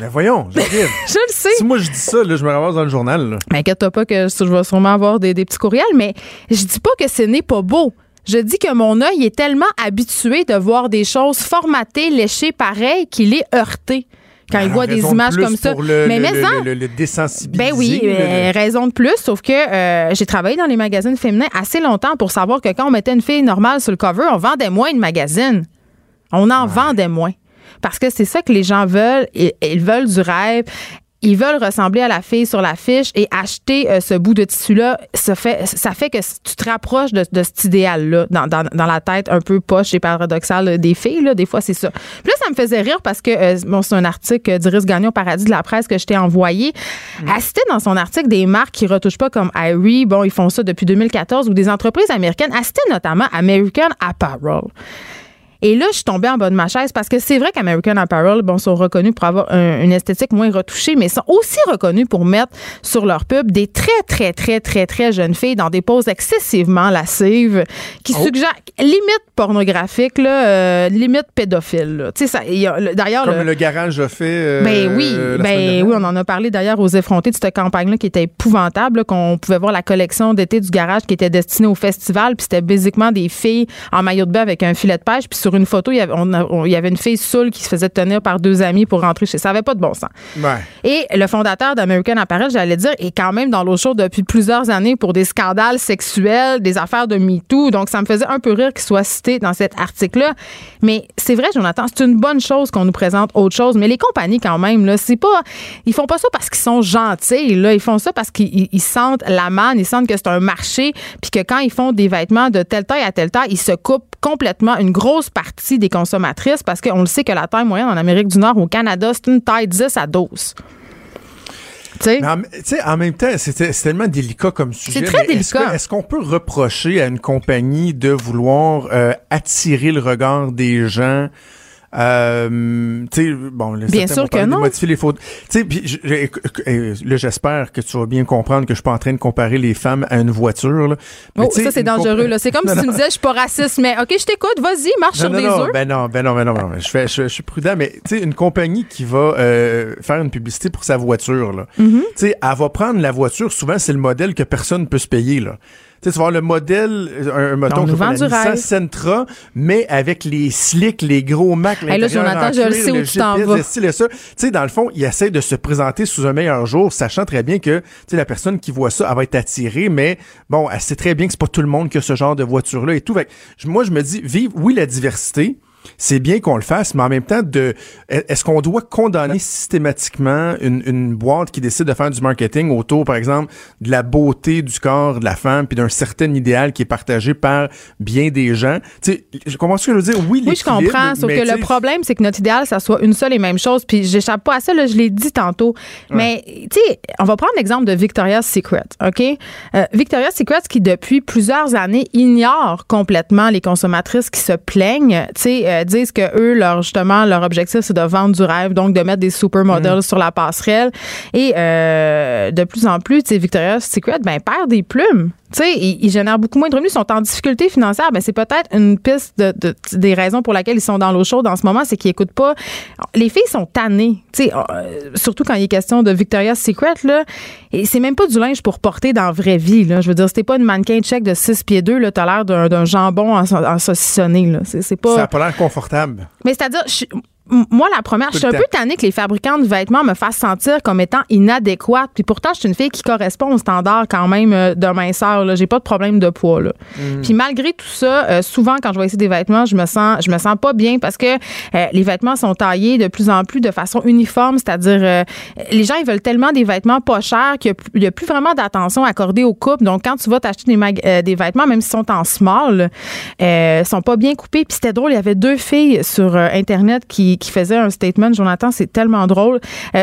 Ben voyons, je regarde. Je le sais. Si moi je dis ça, là, je me ramasse dans le journal. Là. Mais inquiète-toi pas que je vais sûrement avoir des petits courriels, mais je dis pas que ce n'est pas beau. Je dis que mon œil est tellement habitué de voir des choses formatées, léchées, pareilles, qu'il est heurté quand il voit des images comme ça. Le désensibiliser. Ben oui, raison de plus, sauf que j'ai travaillé dans les magazines féminins assez longtemps pour savoir que quand on mettait une fille normale sur le cover, on vendait moins de magazines. On en vendait moins. Parce que c'est ça que les gens veulent. Ils veulent du rêve. Ils veulent ressembler à la fille sur l'affiche, et acheter ce bout de tissu-là, ça fait que tu te rapproches de cet idéal-là dans la tête un peu poche et paradoxale des filles. Là, des fois, c'est ça. Puis là, ça me faisait rire parce que c'est un article d'Iris Gagnon-Paradis de La Presse que je t'ai envoyé. Elle citait dans son article des marques qui retouchent pas, comme Aerie, ils font ça depuis 2014, ou des entreprises américaines. Elle citait notamment American Apparel. Et là, je suis tombée en bas de ma chaise, parce que c'est vrai qu'American Apparel, sont reconnus pour avoir une esthétique moins retouchée, mais sont aussi reconnus pour mettre sur leur pub des très, très, très, très, très jeunes filles dans des poses excessivement lascives qui suggèrent limite pornographique, là, limite pédophile. Tu sais, d'ailleurs... Comme le garage a fait... oui, on en a parlé d'ailleurs aux effrontés de cette campagne-là qui était épouvantable, là, qu'on pouvait voir la collection d'été du garage qui était destinée au festival, puis c'était basiquement des filles en maillot de bain avec un filet de pêche, puis sur une photo, il y avait une fille saoule qui se faisait tenir par deux amis pour rentrer chez... Ça n'avait pas de bon sens. Ouais. Et le fondateur d'American Apparel, j'allais dire, est quand même dans l'eau chaude depuis plusieurs années pour des scandales sexuels, des affaires de MeToo. Donc, ça me faisait un peu rire qu'il soit cité dans cet article-là. Mais c'est vrai, Jonathan, c'est une bonne chose qu'on nous présente autre chose. Mais les compagnies, quand même, là, c'est pas... Ils font pas ça parce qu'ils sont gentils, là. Ils font ça parce qu'ils sentent la manne, ils sentent que c'est un marché, puis que quand ils font des vêtements de telle taille à telle taille, ils se coupent complètement une grosse partie des consommatrices, parce qu'on le sait que la taille moyenne en Amérique du Nord, au Canada, c'est une taille 10 à 12. En même temps, c'est tellement délicat comme sujet. C'est très délicat. Est-ce qu'on peut reprocher à une compagnie de vouloir attirer le regard des gens? Bien sûr que non. Modifier les fautes. J'espère que tu vas bien comprendre que je suis pas en train de comparer les femmes à une voiture. Là. Mais ça c'est dangereux. Là. C'est comme si tu me disais je suis pas raciste, mais ok, je t'écoute. Vas-y, marche sur des œufs. Ben non. Je suis prudent, mais tu sais, une compagnie qui va faire une publicité pour sa voiture, là, tu sais, elle va prendre la voiture. Souvent, c'est le modèle que personne peut se payer, là. Tu vas voir le modèle, un moton qui vend du rêve, Sentra, mais avec les slicks, les gros Macs, hey, là, Jonathan, je le sais où tu t'en vas. Tu sais, dans le fond, il essaie de se présenter sous un meilleur jour, sachant très bien que la personne qui voit ça, elle va être attirée, mais bon, elle sait très bien que c'est pas tout le monde qui a ce genre de voiture-là et tout. Moi, je me dis, vive, oui, la diversité, c'est bien qu'on le fasse, mais en même temps, est-ce qu'on doit condamner systématiquement une boîte qui décide de faire du marketing autour, par exemple, de la beauté du corps de la femme puis d'un certain idéal qui est partagé par bien des gens? Tu sais, je comprends ce que je veux dire. Oui, je comprends, sauf que le problème, c'est que notre idéal, ça soit une seule et même chose, puis j'échappe pas à ça, là, je l'ai dit tantôt. Ouais. Mais, tu sais, on va prendre l'exemple de Victoria's Secret, OK? Victoria's Secret, qui depuis plusieurs années ignore complètement les consommatrices qui se plaignent, tu sais, disent que eux, leur objectif, c'est de vendre du rêve, donc de mettre des supermodels sur la passerelle. Et de plus en plus, Victoria's Secret perd des plumes. Ils génèrent beaucoup moins de revenus, ils sont en difficulté financière. Ben, c'est peut-être une piste des raisons pour laquelle ils sont dans l'eau chaude en ce moment, c'est qu'ils n'écoutent pas. Les filles sont tannées, surtout quand il est question de Victoria's Secret. Là, et c'est même pas du linge pour porter dans la vraie vie. Là. Je veux dire, c'était pas une mannequin check de 6 pieds 2, là, t'as l'air d'un jambon en saucissonné. Là. C'est pas... Ça n'a pas l'air confortable. Mais c'est-à-dire... Moi, la première, je suis un peu tannée que les fabricants de vêtements me fassent sentir comme étant inadéquate. Puis pourtant, je suis une fille qui correspond au standard quand même de minceur. Là. J'ai pas de problème de poids. Là. Puis malgré tout ça, souvent, quand je vais essayer des vêtements, je me sens pas bien parce que les vêtements sont taillés de plus en plus de façon uniforme. C'est-à-dire, les gens, ils veulent tellement des vêtements pas chers qu'il n'y a plus vraiment d'attention accordée aux coupes. Donc, quand tu vas t'acheter des vêtements, même s'ils sont en small, ils sont pas bien coupés. Puis c'était drôle, il y avait deux filles sur Internet qui faisait un statement, Jonathan, c'est tellement drôle.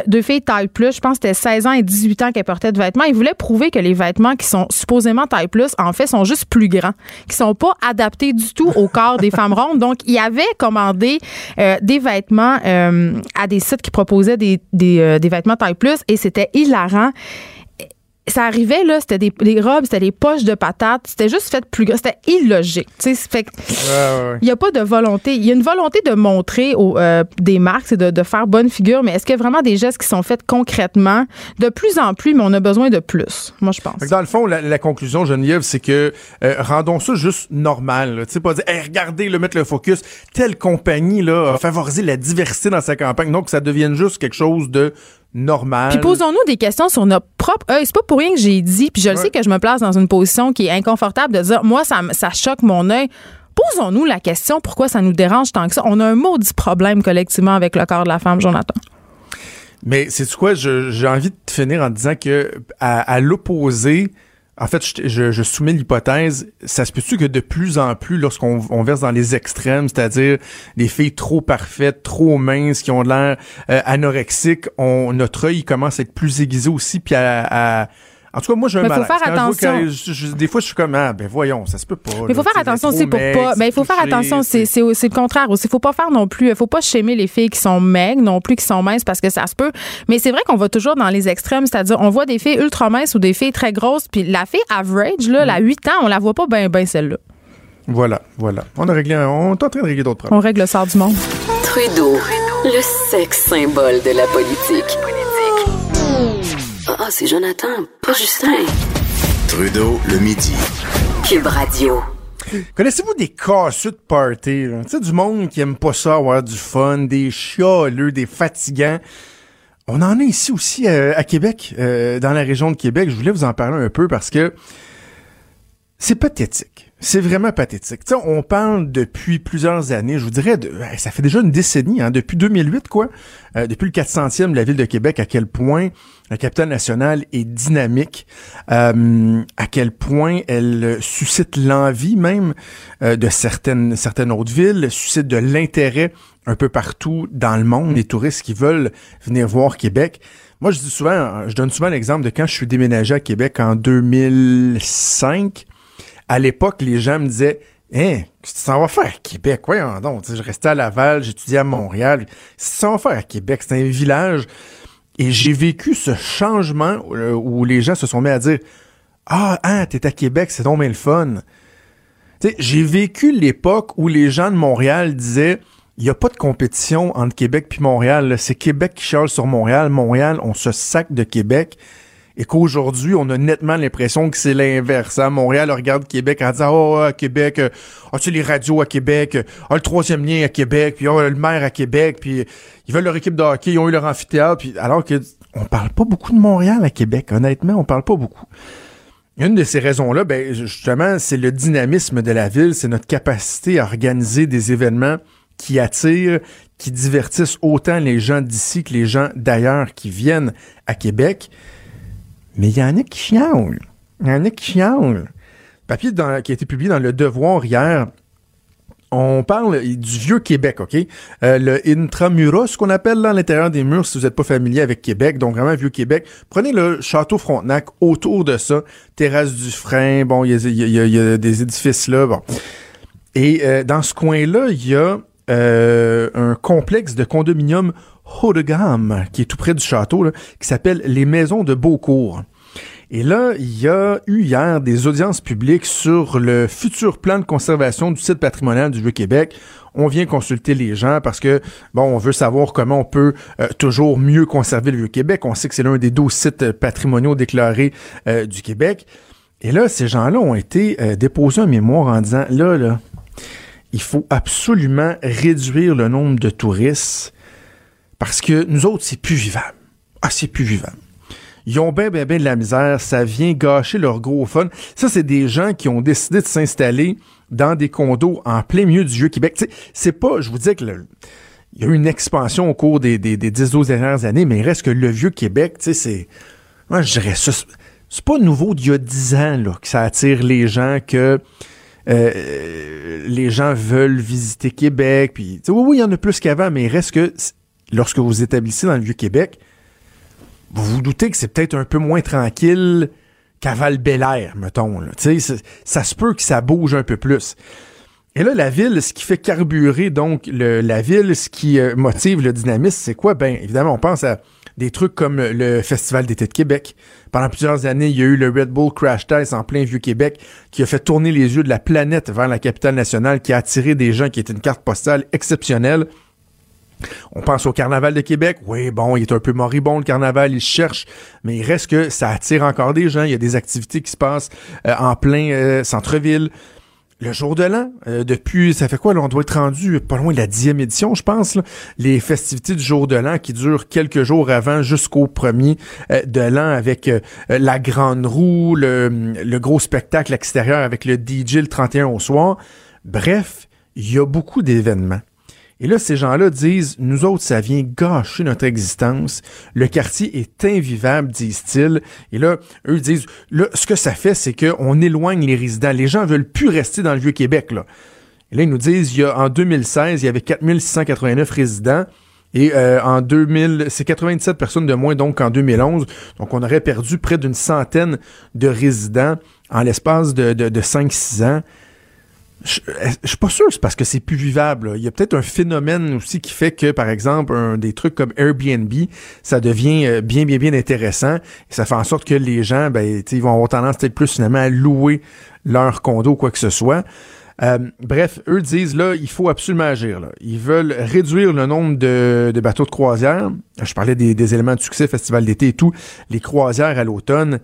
Deux filles taille plus, je pense que c'était 16 ans et 18 ans qu'elles portaient de vêtements. Ils voulaient prouver que les vêtements qui sont supposément taille plus, en fait, sont juste plus grands, qui sont pas adaptés du tout au corps des femmes rondes. Donc, ils avaient commandé des vêtements à des sites qui proposaient des vêtements taille plus et c'était hilarant. Ça arrivait, là, c'était des robes, c'était des poches de patates, c'était juste fait plus gros, c'était illogique. Fait que, ouais. Il n'y a pas de volonté. Il y a une volonté de montrer des marques, c'est de faire bonne figure, mais est-ce qu'il y a vraiment des gestes qui sont faits concrètement? De plus en plus, mais on a besoin de plus, moi, je pense. Dans le fond, la conclusion, Geneviève, c'est que rendons ça juste normal. Tu sais, pas dire, hey, regardez, mettre le focus, telle compagnie là, a favorisé la diversité dans sa campagne, donc que ça devienne juste quelque chose de normal. Puis posons-nous des questions sur notre propre œil. C'est pas pour rien que j'ai dit, puis je le sais que je me place dans une position qui est inconfortable de dire, moi, ça choque mon œil. Posons-nous la question, pourquoi ça nous dérange tant que ça? On a un maudit problème collectivement avec le corps de la femme, Jonathan. Mais sais-tu quoi? J'ai envie de finir en disant que à l'opposé, en fait, je soumets l'hypothèse, ça se peut-tu que de plus en plus, lorsqu'on verse dans les extrêmes, c'est-à-dire des filles trop parfaites, trop minces, qui ont de l'air anorexiques, notre œil commence à être plus aiguisé aussi, puis en tout cas, moi, j'ai un malaise. Mais faut faire attention. Des fois, je suis comme, voyons, ça se peut pas. Mais faut faire attention aussi pour pas. Mais il faut faire attention, c'est le contraire aussi. Faut pas faire non plus, faut pas schémer les filles qui sont maigres, non plus qui sont minces parce que ça se peut. Mais c'est vrai qu'on va toujours dans les extrêmes, c'est-à-dire, on voit des filles ultra minces ou des filles très grosses, puis la fille average, là, la 8 ans, on la voit pas ben celle-là. Voilà. On est en train de régler d'autres problèmes. On règle le sort du monde. Trudeau, le sexe symbole de la politique. Ah, c'est Jonathan, pas Justin. Trudeau le midi. Cube Radio. Connaissez-vous des casseux de party? Tu sais, du monde qui aime pas ça, avoir du fun, des chialeux, des fatigants. On en a ici aussi à Québec, dans la région de Québec. Je voulais vous en parler un peu parce que c'est pathétique. C'est vraiment pathétique. Tu sais, on parle depuis plusieurs années, je vous dirais, ça fait déjà une décennie, hein, depuis 2008, quoi. Depuis le 400e de la ville de Québec, à quel point la capitale nationale est dynamique, à quel point elle suscite l'envie même de certaines autres villes, suscite de l'intérêt un peu partout dans le monde, les touristes qui veulent venir voir Québec. Moi, je donne souvent l'exemple de quand je suis déménagé à Québec en 2005. À l'époque, les gens me disaient « Hein, qu'est-ce que tu s'en vas faire à Québec? Voyons donc, je restais à Laval, j'étudiais à Montréal. Qu'est-ce que tu s'en vas faire à Québec? C'est un village. » Et j'ai vécu ce changement où les gens se sont mis à dire « Ah, hein, t'es à Québec, c'est donc bien le fun. » J'ai vécu l'époque où les gens de Montréal disaient « Il n'y a pas de compétition entre Québec puis Montréal. Là. C'est Québec qui chiale sur Montréal. Montréal, on se sac de Québec. » Et qu'aujourd'hui, on a nettement l'impression que c'est l'inverse. Hein? Montréal regarde Québec en disant « Oh, Québec, tu les radios à Québec, le troisième lien à Québec, puis le maire à Québec, puis ils veulent leur équipe de hockey, ils ont eu leur amphithéâtre. » Puis alors que on parle pas beaucoup de Montréal à Québec, honnêtement, on parle pas beaucoup. Une de ces raisons-là, justement, c'est le dynamisme de la ville, c'est notre capacité à organiser des événements qui attirent, qui divertissent autant les gens d'ici que les gens d'ailleurs qui viennent à Québec. Mais il y en a qui chialent. Papier qui a été publié dans Le Devoir hier. On parle du vieux Québec, OK? Le Intramuros, ce qu'on appelle là, à l'intérieur des murs, si vous n'êtes pas familier avec Québec, donc vraiment vieux Québec. Prenez le Château Frontenac, autour de ça, terrasse du Frein, bon, il y a des édifices là, bon. Et dans ce coin-là, il y a un complexe de condominium haut de gamme, qui est tout près du château, là, qui s'appelle les Maisons de Beaucourt. Et là, il y a eu hier des audiences publiques sur le futur plan de conservation du site patrimonial du Vieux-Québec. On vient consulter les gens parce que, bon, on veut savoir comment on peut toujours mieux conserver le Vieux-Québec. On sait que c'est l'un des 12 sites patrimoniaux déclarés du Québec. Et là, ces gens-là ont été déposés un mémoire en disant, là, il faut absolument réduire le nombre de touristes parce que nous autres, c'est plus vivable. Ah, c'est plus vivable. Ils ont bien de la misère, ça vient gâcher leur gros fun. Ça, c'est des gens qui ont décidé de s'installer dans des condos en plein milieu du Vieux-Québec. T'sais, c'est pas, je vous dis que il y a eu une expansion au cours des 10-12 dernières années, mais il reste que le Vieux-Québec, tu sais, c'est, moi, je dirais ça, c'est pas nouveau d'il y a 10 ans, là, que ça attire les gens, que les gens veulent visiter Québec, puis, oui, il y en a plus qu'avant, mais il reste que, lorsque vous vous établissez dans le Vieux-Québec, vous vous doutez que c'est peut-être un peu moins tranquille qu'à Val-Bélair, mettons. Là. Ça se peut que ça bouge un peu plus. Et là, la ville, ce qui fait carburer donc la ville, ce qui motive le dynamisme, c'est quoi? Bien, évidemment, on pense à des trucs comme le Festival d'été de Québec. Pendant plusieurs années, il y a eu le Red Bull Crash Test en plein Vieux-Québec qui a fait tourner les yeux de la planète vers la capitale nationale, qui a attiré des gens, qui est une carte postale exceptionnelle. On pense au Carnaval de Québec. Oui, bon, il est un peu moribond, le Carnaval, il cherche, mais il reste que ça attire encore des gens. Il y a des activités qui se passent en plein centre-ville. Le jour de l'an, depuis, ça fait quoi, là, on doit être rendu pas loin de la 10e édition, je pense, là, les festivités du jour de l'an qui durent quelques jours avant jusqu'au 1er de l'an avec la grande roue, le gros spectacle extérieur avec le DJ le 31 au soir. Bref, il y a beaucoup d'événements. Et là, ces gens-là disent, nous autres, ça vient gâcher notre existence. Le quartier est invivable, disent-ils. Et là, eux disent, là, ce que ça fait, c'est qu'on éloigne les résidents. Les gens veulent plus rester dans le Vieux-Québec, là. Et là, ils nous disent, en 2016, il y avait 4689 résidents. Et en 2000, c'est 97 personnes de moins, donc en 2011. Donc, on aurait perdu près d'une centaine de résidents en l'espace de 5-6 ans. Je suis pas sûr que c'est parce que c'est plus vivable, là. Il y a peut-être un phénomène aussi qui fait que, par exemple, des trucs comme Airbnb, ça devient bien intéressant. Et ça fait en sorte que les gens, ben, ils vont avoir tendance peut-être plus finalement à louer leur condo ou quoi que ce soit. Bref, eux disent, là, il faut absolument agir, là. Ils veulent réduire le nombre de bateaux de croisière. Je parlais des éléments de succès, festival d'été et tout. Les croisières à l'automne.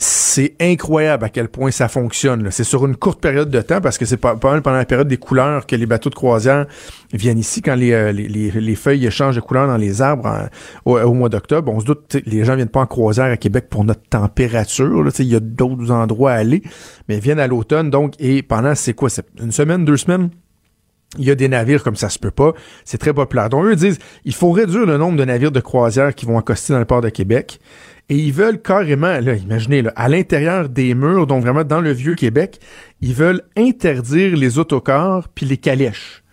C'est incroyable à quel point ça fonctionne, là. C'est sur une courte période de temps parce que c'est pas mal pendant la période des couleurs que les bateaux de croisière viennent ici. Quand les feuilles échangent de couleurs dans les arbres au mois d'octobre, on se doute que les gens viennent pas en croisière à Québec pour notre température, là. Il y a d'autres endroits à aller, mais ils viennent à l'automne. Donc, et pendant, c'est une semaine, 2 semaines? Il y a des navires comme ça se peut pas. C'est très populaire. Donc, eux disent, il faut réduire le nombre de navires de croisière qui vont accoster dans le port de Québec. Et ils veulent carrément, là, imaginez, là, à l'intérieur des murs, donc vraiment dans le Vieux-Québec, ils veulent interdire les autocars puis les calèches.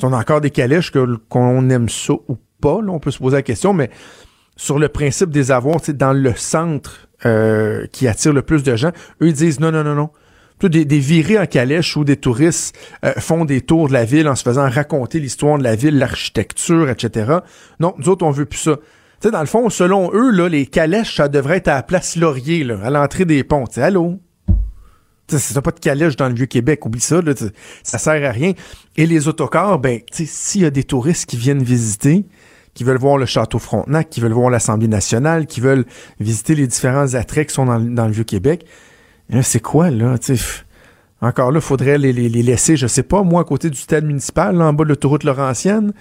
On a encore des calèches qu'on aime ça ou pas, là, on peut se poser la question, mais sur le principe des avoirs, dans le centre qui attire le plus de gens, eux ils disent non. Des virées en calèche où des touristes font des tours de la ville en se faisant raconter l'histoire de la ville, l'architecture, etc. Non, nous autres, on veut plus ça. Tu sais, dans le fond, selon eux, là, les calèches, ça devrait être à la place Laurier, là, à l'entrée des ponts. T'sais, allô? Si t'as pas de calèche dans le Vieux-Québec, oublie ça, là, ça sert à rien. Et les autocars, ben, tu sais, s'il y a des touristes qui viennent visiter, qui veulent voir le Château Frontenac, qui veulent voir l'Assemblée nationale, qui veulent visiter les différents attraits qui sont dans le Vieux-Québec, là, c'est quoi, là? T'sais, encore là, faudrait les laisser, je sais pas, moi, à côté du stade municipal, là, en bas de l'autoroute Laurentienne,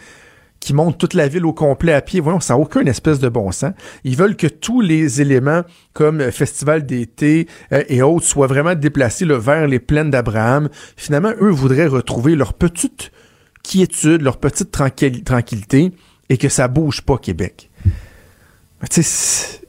qui montent toute la ville au complet à pied. Voyons, ça n'a aucune espèce de bon sens. Ils veulent que tous les éléments comme festival d'été et autres soient vraiment déplacés, là, vers les plaines d'Abraham. Finalement, eux voudraient retrouver leur petite quiétude, leur petite tranquillité, et que ça bouge pas, Québec. Tu sais,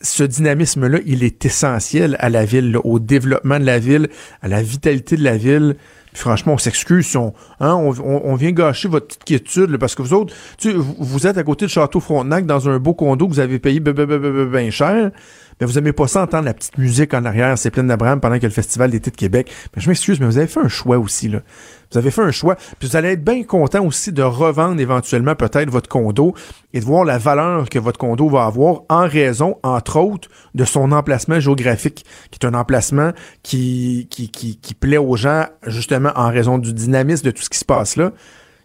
ce dynamisme-là, il est essentiel à la ville, là, au développement de la ville, à la vitalité de la ville. Puis franchement, on s'excuse si on vient gâcher votre petite quiétude, là, parce que vous autres, vous êtes à côté de Château Frontenac dans un beau condo que vous avez payé ben cher, mais vous aimez pas ça entendre la petite musique en arrière, c'est plein d'Abraham pendant que le Festival d'été de Québec. Mais je m'excuse, mais vous avez fait un choix aussi, là. Vous avez fait un choix, puis vous allez être bien content aussi de revendre éventuellement peut-être votre condo et de voir la valeur que votre condo va avoir en raison, entre autres, de son emplacement géographique, qui est un emplacement qui plaît aux gens, justement, en raison du dynamisme de tout ce qui se passe là.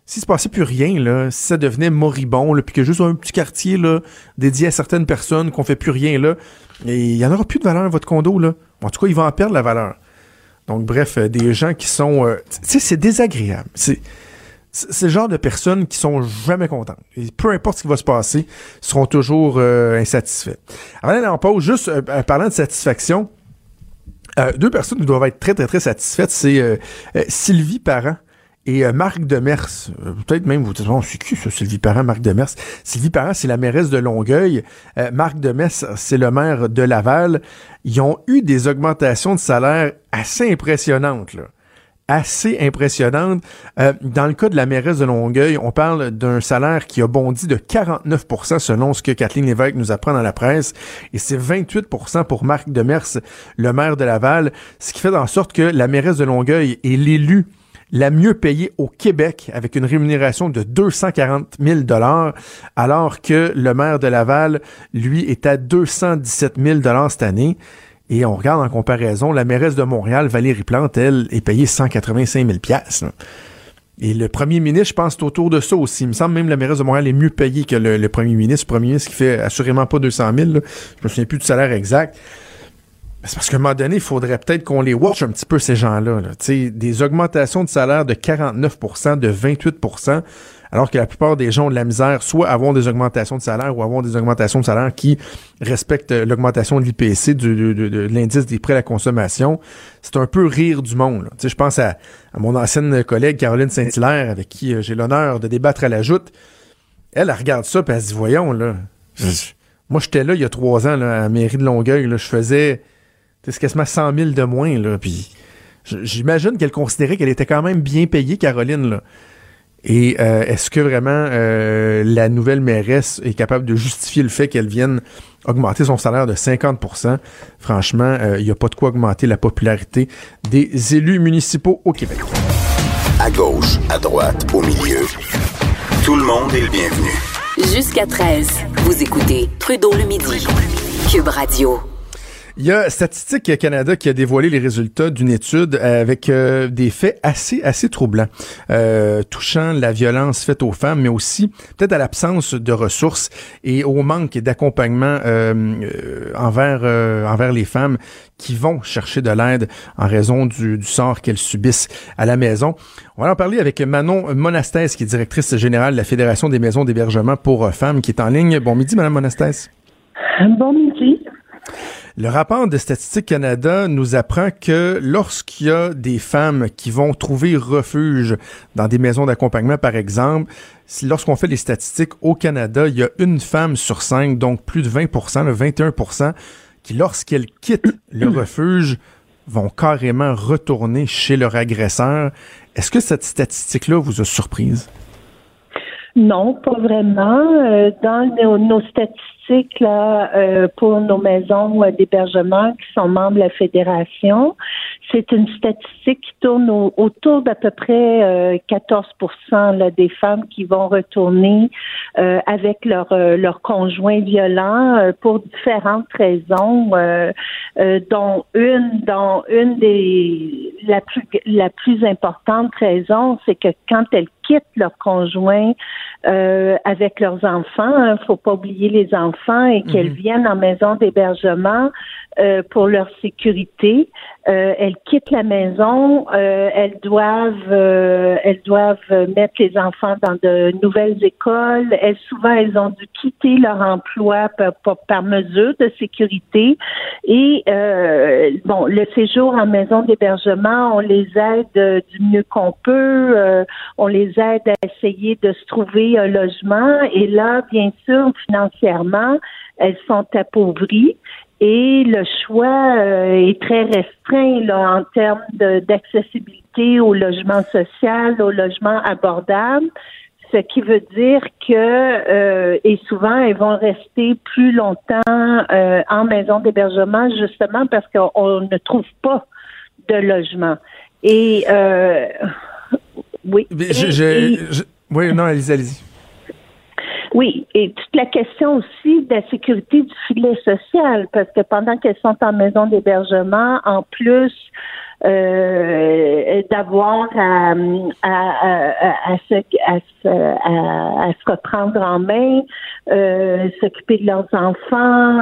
S'il se passait plus rien, là, si ça devenait moribond, là, puis que juste un petit quartier là, dédié à certaines personnes, qu'on fait plus rien, là, il n'y en aura plus de valeur à votre condo, là. En tout cas, il va en perdre la valeur. Donc, bref, des gens qui sont... tu sais, c'est désagréable. C'est le genre de personnes qui sont jamais contentes. Et peu importe ce qui va se passer, ils seront toujours insatisfaits. Avant d'aller en pause, juste parlant de satisfaction, deux personnes qui doivent être très, très, très satisfaites, c'est Sylvie Parent et Marc Demers. Peut-être même, vous dites, bon, c'est qui ça, Sylvie Parent, Marc Demers? Sylvie Parent, c'est la mairesse de Longueuil. Marc Demers, c'est le maire de Laval. Ils ont eu des augmentations de salaire assez impressionnantes, là. Assez impressionnantes. Dans le cas de la mairesse de Longueuil, on parle d'un salaire qui a bondi de 49% selon ce que Kathleen Lévesque nous apprend dans la presse. Et c'est 28% pour Marc Demers, le maire de Laval. Ce qui fait en sorte que la mairesse de Longueuil est l'élue la mieux payée au Québec, avec une rémunération de 240 000 $, alors que le maire de Laval, lui, est à 217 000 $ cette année. Et on regarde en comparaison, la mairesse de Montréal, Valérie Plante, elle, est payée 185 000 $. Et le premier ministre, je pense, c'est autour de ça aussi. Il me semble même que la mairesse de Montréal est mieux payée que le premier ministre. Le premier ministre qui fait assurément pas 200 000 $. Je me souviens plus du salaire exact. C'est parce qu'à un moment donné, il faudrait peut-être qu'on les watch un petit peu, ces gens-là. Tu sais, des augmentations de salaire de 49%, de 28%, alors que la plupart des gens ont de la misère, soit avoir des augmentations de salaire ou avoir des augmentations de salaire qui respectent l'augmentation de l'IPC, de l'indice des prix à la consommation. C'est un peu rire du monde. Tu sais, je pense à mon ancienne collègue Caroline Saint-Hilaire, avec qui j'ai l'honneur de débattre à la joute. Elle regarde ça et elle se dit, voyons, là, moi, j'étais là il y a 3 ans là, à la mairie de Longueuil, là, je faisais... c'est quasiment 100 000 de moins, là. Puis j'imagine qu'elle considérait qu'elle était quand même bien payée, Caroline, là. Et est-ce que vraiment la nouvelle mairesse est capable de justifier le fait qu'elle vienne augmenter son salaire de 50%? Franchement, il n'y a pas de quoi augmenter la popularité des élus municipaux au Québec. À gauche, à droite, au milieu, tout le monde est le bienvenu. Jusqu'à 13, vous écoutez Trudeau le Midi, Cube Radio. Il y a Statistique Canada qui a dévoilé les résultats d'une étude avec des faits assez troublants, touchant la violence faite aux femmes, mais aussi peut-être à l'absence de ressources et au manque d'accompagnement envers les femmes qui vont chercher de l'aide en raison du sort qu'elles subissent à la maison. On va en parler avec Manon Monastès, qui est directrice générale de la Fédération des maisons d'hébergement pour femmes, qui est en ligne. Bon midi, Madame Monastès. Bon midi. Le rapport de Statistique Canada nous apprend que lorsqu'il y a des femmes qui vont trouver refuge dans des maisons d'accompagnement, par exemple, lorsqu'on fait les statistiques au Canada, il y a une femme sur 5, donc plus de 20%, le 21%, qui, lorsqu'elles quittent le refuge, vont carrément retourner chez leur agresseur. Est-ce que cette statistique-là vous a surprise? Non, pas vraiment. Dans nos statistiques là, pour nos maisons d'hébergement qui sont membres de la Fédération, c'est une statistique qui tourne autour d'à peu près 14% là, des femmes qui vont retourner avec leur conjoint violent pour différentes raisons, dont une des la plus importante raison, c'est que quand elles quittent leur conjoint avec leurs enfants, faut pas oublier les enfants, et qu'elles viennent en maison d'hébergement, pour leur sécurité. Elles quittent la maison, elles doivent mettre les enfants dans de nouvelles écoles. Souvent elles ont dû quitter leur emploi par mesure de sécurité. Et le séjour en maison d'hébergement, on les aide du mieux qu'on peut, on les aide à essayer de se trouver un logement. Et là, bien sûr, financièrement, elles sont appauvries. Et le choix est très restreint là, en termes d'accessibilité au logement social, au logement abordable, ce qui veut dire que, et souvent, elles vont rester plus longtemps en maison d'hébergement justement parce qu'on ne trouve pas de logement. Et, oui. Oui, non, allez-y. Oui, et toute la question aussi de la sécurité du filet social, parce que pendant qu'elles sont en maison d'hébergement, en plus d'avoir à se reprendre en main, s'occuper de leurs enfants,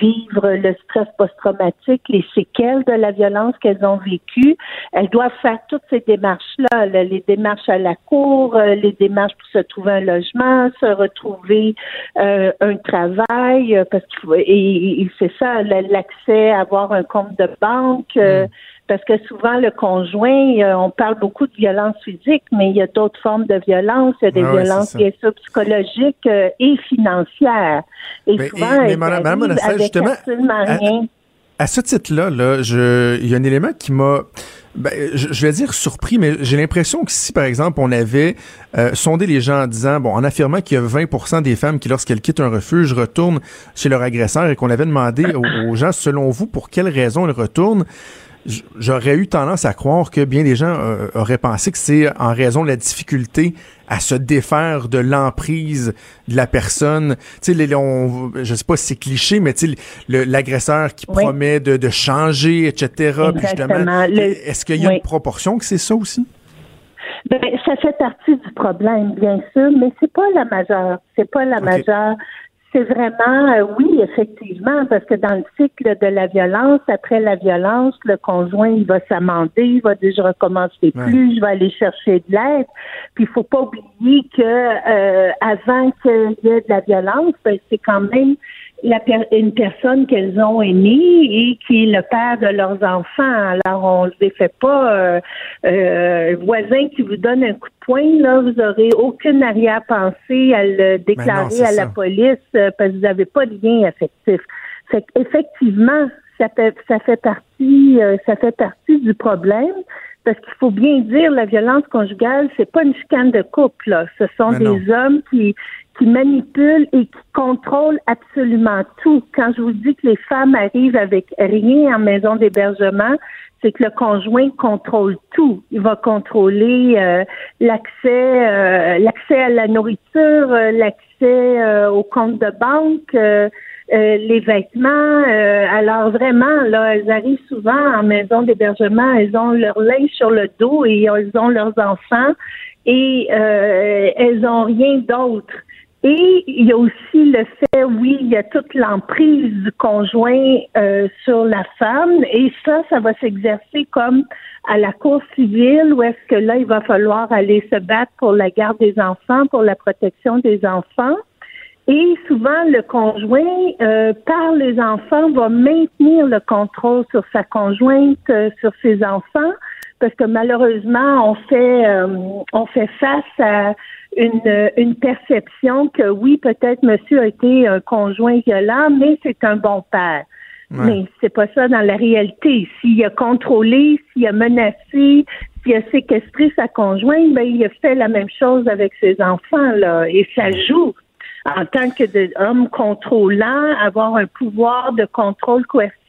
vivre le stress post-traumatique, les séquelles de la violence qu'elles ont vécue, elles doivent faire toutes ces démarches-là, les démarches à la cour, les démarches pour se trouver un logement, se retrouver un travail, parce que et c'est ça, l'accès à avoir un compte de banque, parce que souvent le conjoint, on parle beaucoup de violence physique, mais il y a d'autres formes de violence, il y a des violences bien sûr psychologiques et financières. Et mais, souvent, Mme Monastès, justement, à ce titre-là, il y a un élément qui m'a, je vais dire surpris, mais j'ai l'impression que si, par exemple, on avait sondé les gens en disant, en affirmant qu'il y a 20% des femmes qui, lorsqu'elles quittent un refuge, retournent chez leur agresseur et qu'on avait demandé aux gens, selon vous, pour quelles raisons elles retournent, j'aurais eu tendance à croire que bien des gens auraient pensé que c'est en raison de la difficulté à se défaire de l'emprise de la personne. Tu sais, je sais pas si c'est cliché, mais tu sais, l'agresseur qui promet de changer, etc. Puis justement, est-ce qu'il y a une proportion que c'est ça aussi? Ben, ça fait partie du problème, bien sûr, mais c'est pas la majeure. C'est pas la majeure. C'est vraiment, oui, effectivement, parce que dans le cycle de la violence, après la violence, le conjoint, il va s'amender, il va dire « je recommencerai plus, je vais aller chercher de l'aide ». Puis il faut pas oublier que avant qu'il y ait de la violence, ben, c'est quand même une personne qu'elles ont aimée et qui est le père de leurs enfants. Alors, on ne les fait pas voisin qui vous donne un coup de poing, là, vous n'aurez aucune arrière-pensée à le déclarer à la police parce que vous n'avez pas de lien affectif. Fait qu'effectivement, ça fait partie du problème. Parce qu'il faut bien dire, la violence conjugale, c'est pas une chicane de couple, là. Ce sont des hommes qui manipulent et qui contrôlent absolument tout. Quand je vous dis que les femmes arrivent avec rien en maison d'hébergement, c'est que le conjoint contrôle tout. Il va contrôler l'accès à la nourriture, l'accès au compte de banque, les vêtements. Alors vraiment, là, elles arrivent souvent en maison d'hébergement, elles ont leur linge sur le dos et elles ont leurs enfants et elles ont rien d'autre. Et il y a aussi le fait, oui, il y a toute l'emprise du conjoint sur la femme et ça va s'exercer comme à la cour civile où est-ce que là, il va falloir aller se battre pour la garde des enfants, pour la protection des enfants. Et souvent, le conjoint, par les enfants, va maintenir le contrôle sur sa conjointe, sur ses enfants, parce que malheureusement, on fait face à une perception que oui, peut-être monsieur a été un conjoint violent, mais c'est un bon père. Ouais. Mais c'est pas ça dans la réalité. S'il a contrôlé, s'il a menacé, s'il a séquestré sa conjointe, ben il a fait la même chose avec ses enfants là, et ça joue. En tant qu'homme contrôlant, avoir un pouvoir de contrôle coercitif,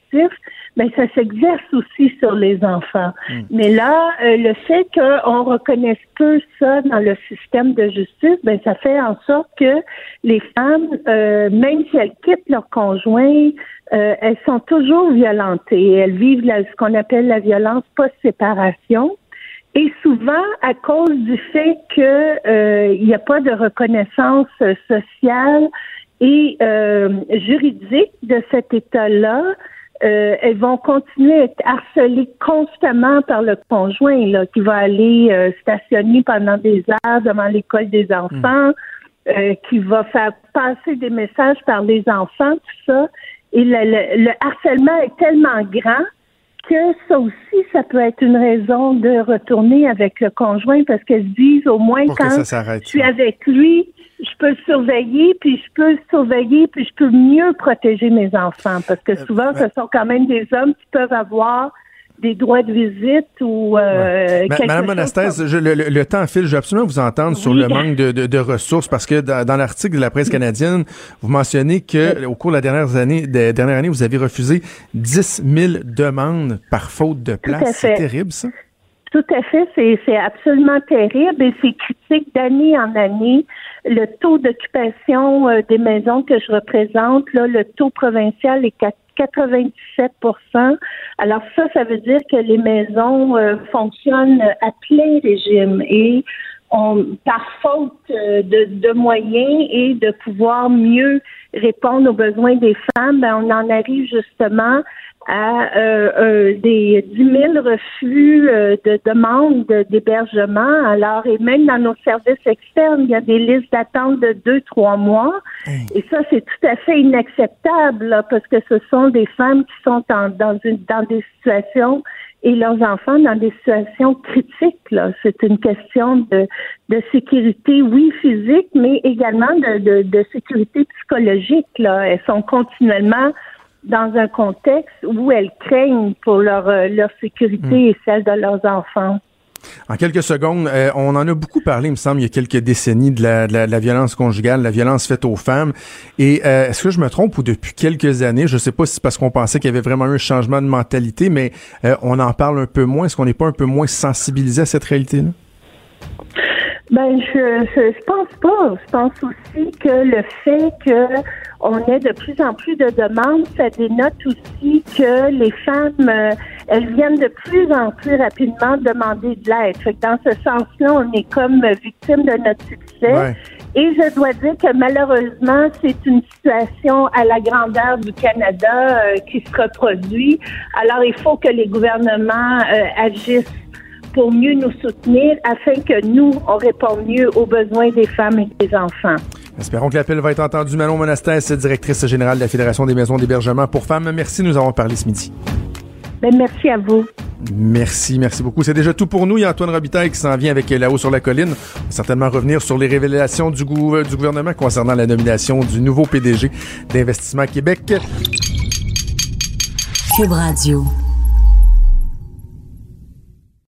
ben ça s'exerce aussi sur les enfants. Mmh. Mais là, le fait qu'on reconnaisse peu ça dans le système de justice, ben ça fait en sorte que les femmes, même si elles quittent leur conjoint, elles sont toujours violentées. Elles vivent ce qu'on appelle la violence post-séparation. Et souvent, à cause du fait qu'il n'y a pas de reconnaissance sociale et juridiques de cet État-là, elles vont continuer à être harcelées constamment par le conjoint là, qui va aller stationner pendant des heures devant l'école des enfants, qui va faire passer des messages par les enfants, tout ça. Et le harcèlement est tellement grand que ça aussi, ça peut être une raison de retourner avec le conjoint parce qu'elles se disent au moins pour quand je suis avec lui, je peux le surveiller, puis je peux le surveiller, puis je peux mieux protéger mes enfants. Parce que souvent, ce sont quand même des hommes qui peuvent avoir des droits de visite ou quelque chose. Madame Monastès, comme... le temps file. Je veux absolument vous entendre sur le manque de ressources parce que dans l'article de la presse canadienne, vous mentionnez que au cours de la dernière année, vous avez refusé 10 000 demandes par faute de place. C'est terrible, ça? Tout à fait. C'est absolument terrible et c'est critique d'année en année. Le taux d'occupation des maisons que je représente, là, le taux provincial est 97%. Alors ça veut dire que les maisons fonctionnent à plein régime et par faute de moyens et de pouvoir mieux répondre aux besoins des femmes, on en arrive justement à des 10 000 refus de demandes d'hébergement. Alors, et même dans nos services externes, il y a des listes d'attente de 2-3 mois. Et ça, c'est tout à fait inacceptable là, parce que ce sont des femmes qui sont dans des situations et leurs enfants dans des situations critiques. Là. C'est une question de sécurité, oui, physique, mais également de sécurité psychologique. Là. Elles sont continuellement dans un contexte où elles craignent pour leur sécurité et celle de leurs enfants. En quelques secondes, on en a beaucoup parlé, il me semble, il y a quelques décennies de la violence conjugale, la violence faite aux femmes. Et est-ce que je me trompe ou depuis quelques années, je sais pas si c'est parce qu'on pensait qu'il y avait vraiment eu un changement de mentalité, mais on en parle un peu moins. Est-ce qu'on n'est pas un peu moins sensibilisé à cette réalité-là? Ben, je pense pas. Je pense aussi que le fait qu'on ait de plus en plus de demandes, ça dénote aussi que les femmes, elles viennent de plus en plus rapidement demander de l'aide. Fait que dans ce sens-là, on est comme victime de notre succès. Ouais. Et je dois dire que malheureusement, c'est une situation à la grandeur du Canada qui se reproduit. Alors, il faut que les gouvernements agissent pour mieux nous soutenir, afin que nous, on réponde mieux aux besoins des femmes et des enfants. Espérons que l'appel va être entendu. Manon Monastès, directrice générale de la Fédération des maisons d'hébergement pour femmes. Merci de nous avoir parlé ce midi. Ben, merci à vous. Merci beaucoup. C'est déjà tout pour nous. Il y a Antoine Robitaille qui s'en vient avec Là-haut sur la colline. On va certainement revenir sur les révélations du gouvernement concernant la nomination du nouveau PDG d'Investissement Québec. Cube Radio.